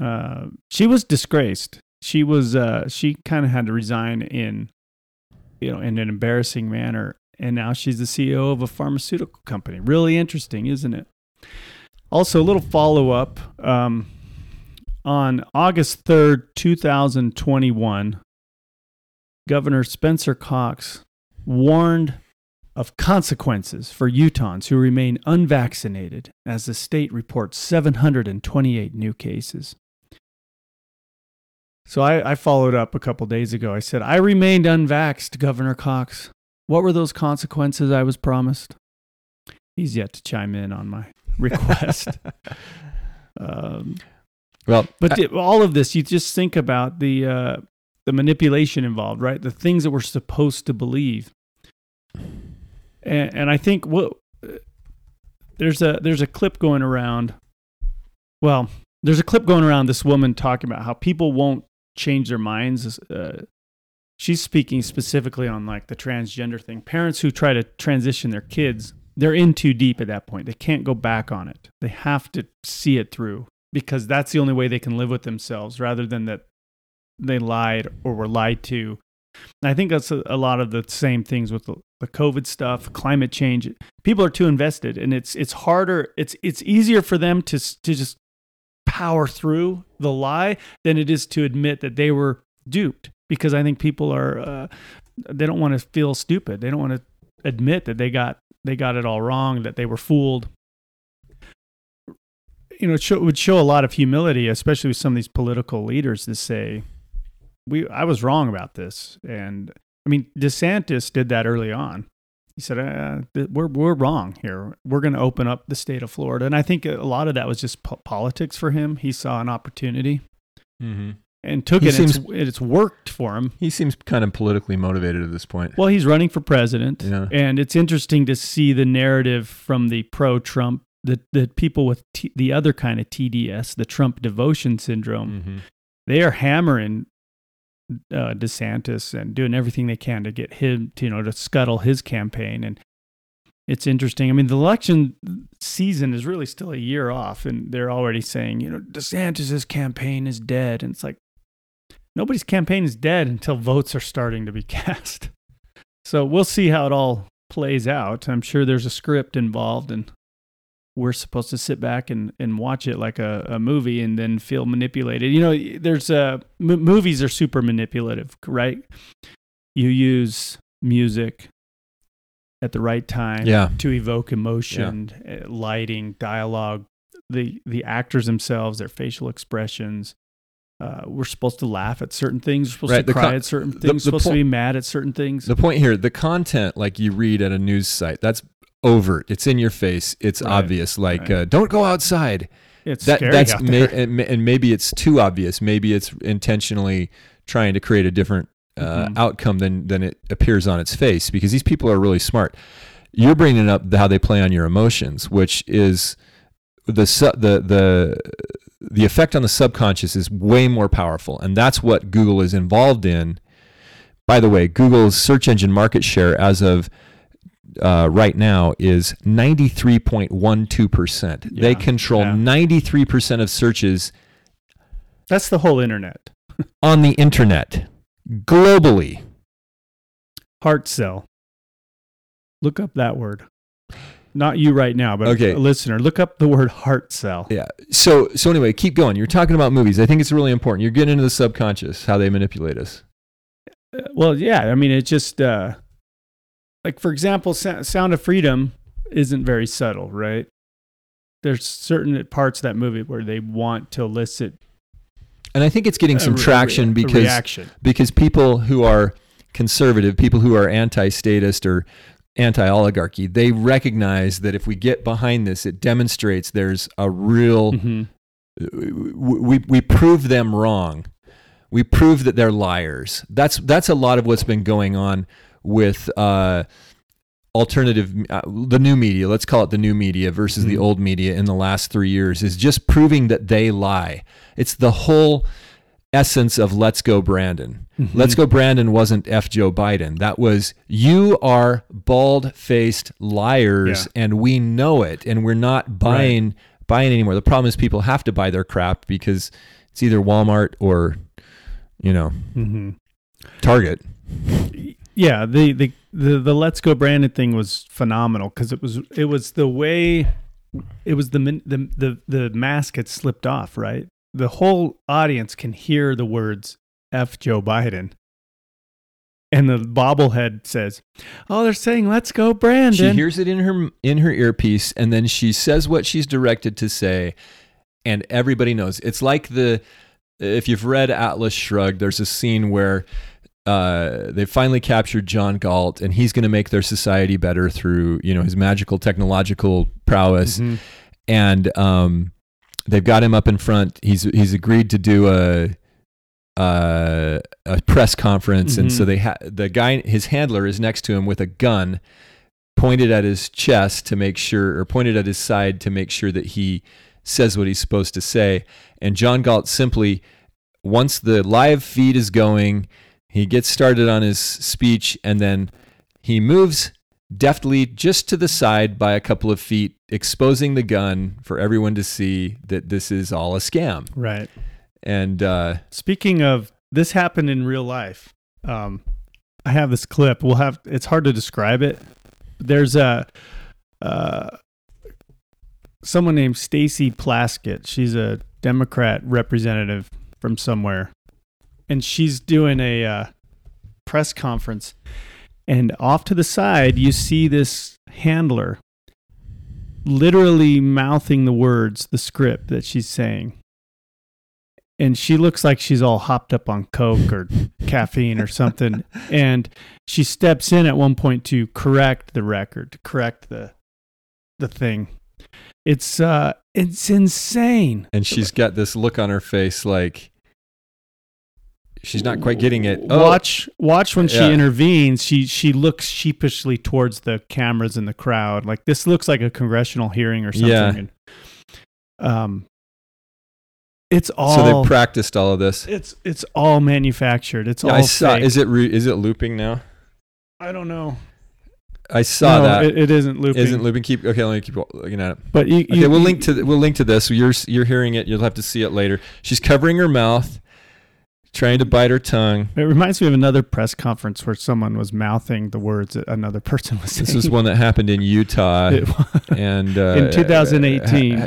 Uh, she was disgraced. She was. Uh, she kind of had to resign in, you know, in an embarrassing manner. and now she's the C E O of a pharmaceutical company. Really interesting, isn't it? Also, a little follow-up. Um, on August third, two thousand twenty-one, Governor Spencer Cox warned of consequences for Utahns who remain unvaccinated as the state reports seven hundred twenty-eight new cases. So I, I followed up a couple days ago. I said, I remained unvaxxed, Governor Cox. What were those consequences I was promised? He's yet to chime in on my request. um, well, But I, the, all of this, you just think about the uh, the manipulation involved, right? The things that we're supposed to believe. And, and I think what, there's a there's a clip going around. Well, there's a clip going around this woman talking about how people won't change their minds. Uh, she's speaking specifically on like the transgender thing. Parents who try to transition their kids, they're in too deep at that point. They can't go back on it. They have to see it through because that's the only way they can live with themselves rather than that they lied or were lied to. And I think that's a, a lot of the same things with the, the COVID stuff, climate change. People are too invested and it's it's harder, it's it's easier for them to to just power through the lie than it is to admit that they were duped, because I think people are uh, they don't want to feel stupid. They don't want to admit that they got they got it all wrong, that they were fooled. You know, it, show, it would show a lot of humility, especially with some of these political leaders, to say, "We, I was wrong about this." And I mean, DeSantis did that early on. He said, uh, we're we're wrong here. We're going to open up the state of Florida. And I think a lot of that was just po- politics for him. He saw an opportunity mm-hmm. and took he it. Seems, and it's, it's worked for him. He seems kind of politically motivated at this point. Well, he's running for president. Yeah. And it's interesting to see the narrative from the pro-Trump, the, the people with T, the other kind of T D S, the Trump devotion syndrome. Mm-hmm. They are hammering Uh, DeSantis and doing everything they can to get him to, you know, to scuttle his campaign. And it's interesting. I mean, the election season is really still a year off and they're already saying, you know, DeSantis's campaign is dead. And it's like, nobody's campaign is dead until votes are starting to be cast. So we'll see how it all plays out. I'm sure there's a script involved and we're supposed to sit back and, and watch it like a, a movie and then feel manipulated. You know, there's uh, m- movies are super manipulative, right? You use music at the right time yeah. to evoke emotion, yeah. lighting, dialogue, the, the actors themselves, their facial expressions. Uh, we're supposed to laugh at certain things. We're supposed right, to cry con- at certain things. The, the we're supposed po- to be mad at certain things. The point here, the content like you read at a news site, that's overt. It's in your face. It's right. obvious. Like, right. uh, don't go outside. It's that, scary that's out there. May, and maybe it's too obvious. Maybe it's intentionally trying to create a different uh, mm-hmm. outcome than than it appears on its face. Because these people are really smart. You're bringing up how they play on your emotions, which is the su- the the the effect on the subconscious is way more powerful, and that's what Google is involved in. By the way, Google's search engine market share as of Uh, right now is ninety-three point one two percent. Yeah, they control yeah. ninety-three percent of searches. That's the whole internet. On the internet. Globally. Heart cell. Look up that word. Not you right now, but okay. A listener. Look up the word heart cell. Yeah. So, so anyway, keep going. You're talking about movies. I think it's really important. You're getting into the subconscious, how they manipulate us. Uh, well, yeah. I mean, it just... Uh, Like, for example, Sound of Freedom isn't very subtle, right? There's certain parts of that movie where they want to elicit... And I think it's getting some re- traction re- because, because people who are conservative, people who are anti-statist or anti-oligarchy, they recognize that if we get behind this, it demonstrates there's a real... Mm-hmm. We, we prove them wrong. We prove that they're liars. That's that's a lot of what's been going on with uh, alternative, uh, the new media, let's call it the new media versus mm-hmm. the old media in the last three years is just proving that they lie. It's the whole essence of Let's Go Brandon. Mm-hmm. Let's Go Brandon wasn't F Joe Biden. That was, you are bald-faced liars yeah. and we know it and we're not buying right. buying anymore. The problem is people have to buy their crap because it's either Walmart or, you know, mm-hmm. Target. yeah, the, the, the, the Let's Go Brandon thing was phenomenal because it was it was the way it was the the the the mask had slipped off, right? The whole audience can hear the words "F Joe Biden," and the bobblehead says, "Oh, they're saying Let's Go Brandon." She hears it in her in her earpiece, and then she says what she's directed to say, and everybody knows. It's like the if you've read Atlas Shrugged, there's a scene where uh, they finally captured John Galt, and he's going to make their society better through you know his magical technological prowess, mm-hmm. and um, they've got him up in front. He's he's agreed to do a. Uh, a press conference, mm-hmm. and so they ha- the guy, his handler, is next to him with a gun pointed at his chest to make sure, or pointed at his side to make sure that he says what he's supposed to say. And John Galt simply, once the live feed is going, he gets started on his speech, and then he moves deftly just to the side by a couple of feet, exposing the gun for everyone to see that this is all a scam. Right. And uh, speaking of, this happened in real life. Um, I have this clip. We'll have. It's hard to describe it. There's a uh, someone named Stacey Plaskett. She's a Democrat representative from somewhere, and she's doing a uh, press conference. And off to the side, you see this handler literally mouthing the words, the script that she's saying. And she looks like she's all hopped up on coke or caffeine or something. And she steps in at one point to correct the record, to correct the the thing. It's uh, it's insane. And she's got this look on her face like she's not quite getting it. Oh. Watch, watch when yeah. she intervenes. She she looks sheepishly towards the cameras in the crowd. Like this looks like a congressional hearing or something. Yeah. And, um. It's all so they practiced all of this. It's it's all manufactured. It's yeah, all. I saw. Fake. Is it re, is it looping now? I don't know. I saw no, that it, it isn't looping. Isn't looping. Keep okay. Let me keep looking at it. But you, okay, you, we'll link to we'll link to this. You're you're hearing it. You'll have to see it later. She's covering her mouth, trying to bite her tongue. It reminds me of another press conference where someone was mouthing the words that another person was saying. This is one that happened in Utah, and uh, in twenty eighteen.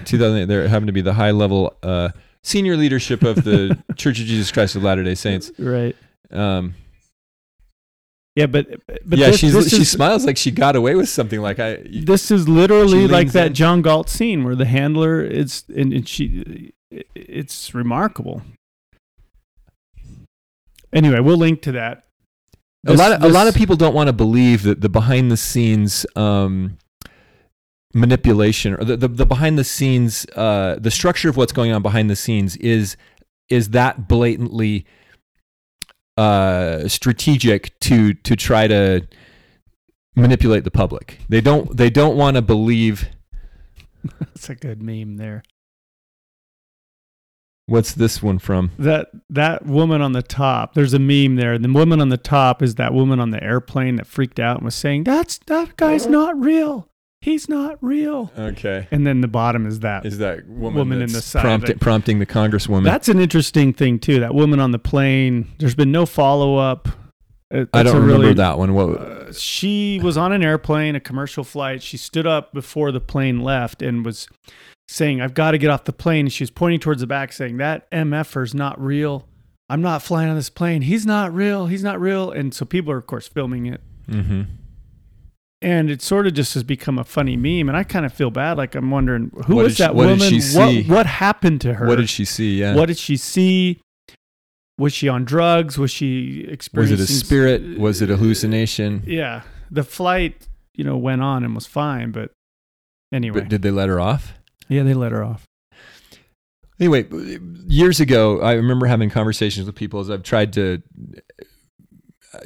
two thousand eight. There happened to be the high level. Uh, Senior leadership of the Church of Jesus Christ of Latter-day Saints. Right. Um, yeah, but... but yeah, this, she's, this she is, smiles like she got away with something. Like I. This is literally like that in. John Galt scene where the handler is... And, and she... It's remarkable. Anyway, we'll link to that. This, a lot of, this, a lot of people don't want to believe that the behind-the-scenes... Um, manipulation or the, the, the behind the scenes uh the structure of what's going on behind the scenes is is that blatantly uh strategic to to try to manipulate the public. They don't they don't want to believe. That's a good meme there. What's this one from? That that woman on the top. There's a meme there. The woman on the top is that woman on the airplane that freaked out and was saying that's that guy's not real. He's not real. Okay. And then the bottom is that is that woman, woman that's in the side prompti- prompting the congresswoman. That's an interesting thing too. That woman on the plane. There's been no follow up. That's I don't remember really, that one. What? Uh, she was on an airplane, a commercial flight. She stood up before the plane left and was saying, "I've got to get off the plane." And she was pointing towards the back, saying, "That MFer's not real. I'm not flying on this plane. He's not real. He's not real." And so people are, of course, filming it. Mm-hmm. And it sort of just has become a funny meme, and I kind of feel bad. Like I'm wondering, who is that woman? What, what happened to her? What did she see? Yeah. What did she see? Was she on drugs? Was she experiencing? Was it a spirit? Was it a hallucination? Yeah. The flight, you know, went on and was fine, but anyway. But did they let her off? Yeah, they let her off. Anyway, years ago, I remember having conversations with people as I've tried to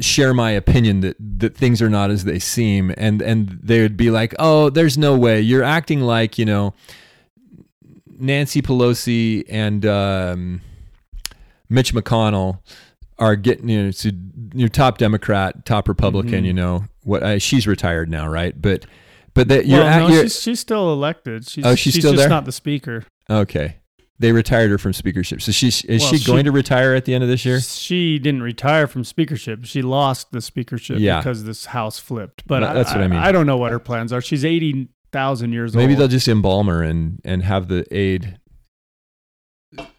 share my opinion that, that things are not as they seem. And, and they would be like, oh, there's no way. You're acting like, you know, Nancy Pelosi and um, Mitch McConnell are getting, you know, so you're top Democrat, top Republican, mm-hmm. you know, what I, she's retired now, right? But but that you're... Well, at, no, you're she's, she's still elected. She's, oh, she's, she's still just there? Not the speaker. Okay. They retired her from speakership. So she, is well, she going she, to retire at the end of this year? She didn't retire from speakership. She lost the speakership yeah. because this house flipped. But no, that's I, what I mean. I don't know what her plans are. She's eighty thousand years Maybe old. Maybe they'll just embalm her and, and have the aide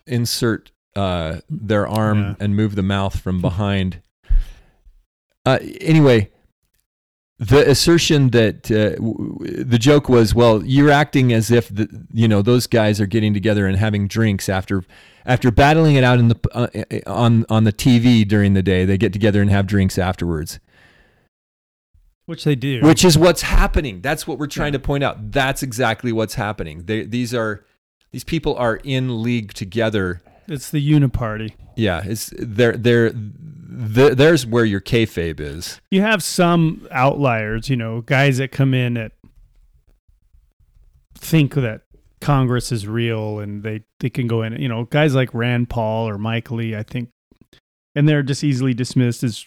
insert uh, their arm yeah. and move the mouth from behind. Uh, anyway, the assertion that uh, w- the joke was, well, you're acting as if the, you know, those guys are getting together and having drinks after after battling it out in the uh, on on the T V during the day. They get together and have drinks afterwards, which they do. Which is what's happening. That's what we're trying yeah. to point out. That's exactly what's happening. They, these are these people are in league together. It's the uniparty. Yeah, it's they're they're. The, there's where your kayfabe is. You have some outliers, you know, guys that come in that think that Congress is real and they, they can go in, you know, guys like Rand Paul or Mike Lee, I think, and they're just easily dismissed as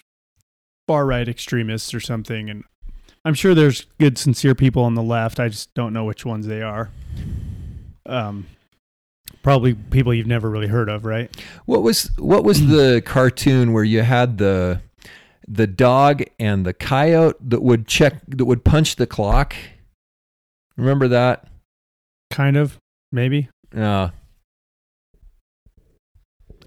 far-right extremists or something. And I'm sure there's good, sincere people on the left. I just don't know which ones they are. Um, Probably people you've never really heard of, right? What was what was the cartoon where you had the the dog and the coyote that would check that would punch the clock? Remember that? Kind of, maybe. Uh,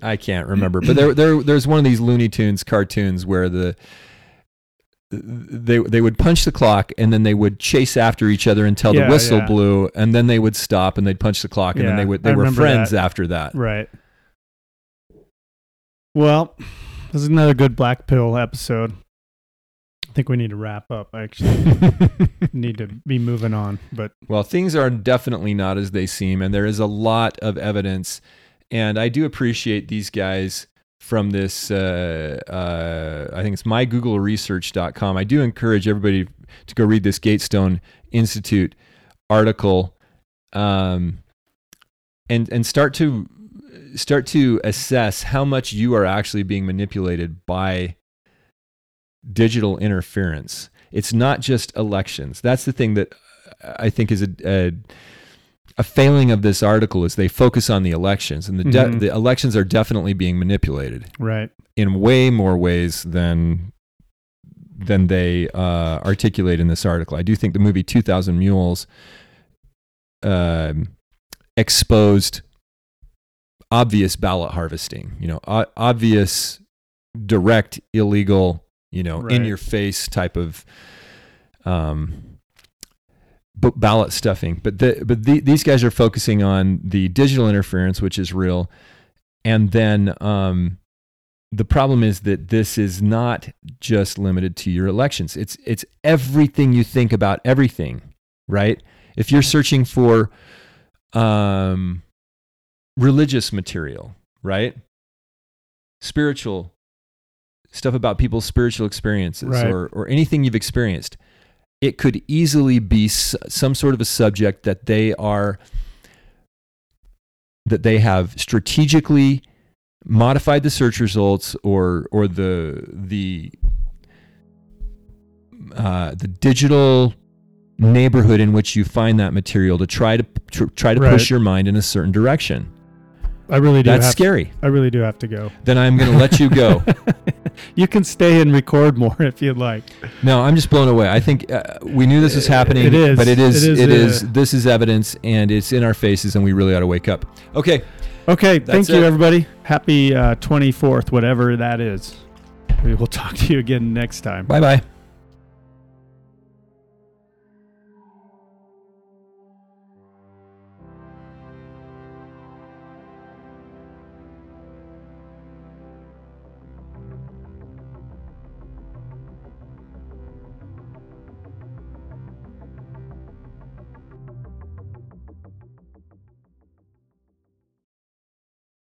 I can't remember, but there there there's one of these Looney Tunes cartoons where the they they would punch the clock and then they would chase after each other until yeah, the whistle yeah. blew, and then they would stop and they'd punch the clock and yeah, then they would they I were friends that. after that. Right. Well, this is another good Black Pill episode. I think we need to wrap up. I actually need to be moving on, but well, things are definitely not as they seem, and there is a lot of evidence, and I do appreciate these guys from this, uh, uh, I think it's my google research dot com. I do encourage everybody to go read this Gatestone Institute article, um, and and start to start to assess how much you are actually being manipulated by digital interference. It's not just elections. That's the thing that I think is a, a A failing of this article is they focus on the elections, and the de- mm-hmm. the elections are definitely being manipulated, right? In way more ways than than they uh, articulate in this article. I do think the movie two thousand Mules uh, exposed obvious ballot harvesting, you know, o- obvious, direct, illegal, you know, right. in your face type of. Um, But ballot stuffing, but the, but the, these guys are focusing on the digital interference, which is real, and then um, the problem is that this is not just limited to your elections. It's it's everything you think about everything, right? If you're searching for um, religious material, right, spiritual stuff about people's spiritual experiences, right. or or anything you've experienced. It could easily be some sort of a subject that they are, that they have strategically modified the search results or or the the uh, the digital neighborhood in which you find that material to try to tr- try to right. push your mind in a certain direction. I really do. That's have scary. To, I really do have to go. Then I'm going to let you go. You can stay and record more if you'd like. No, I'm just blown away. I think uh, we knew this was happening, it is. but it is, it is, it is uh, this is evidence, and it's in our faces, and we really ought to wake up. Okay. Okay. Thank you, it. everybody. Happy uh, twenty-fourth, whatever that is. We will talk to you again next time. Bye-bye.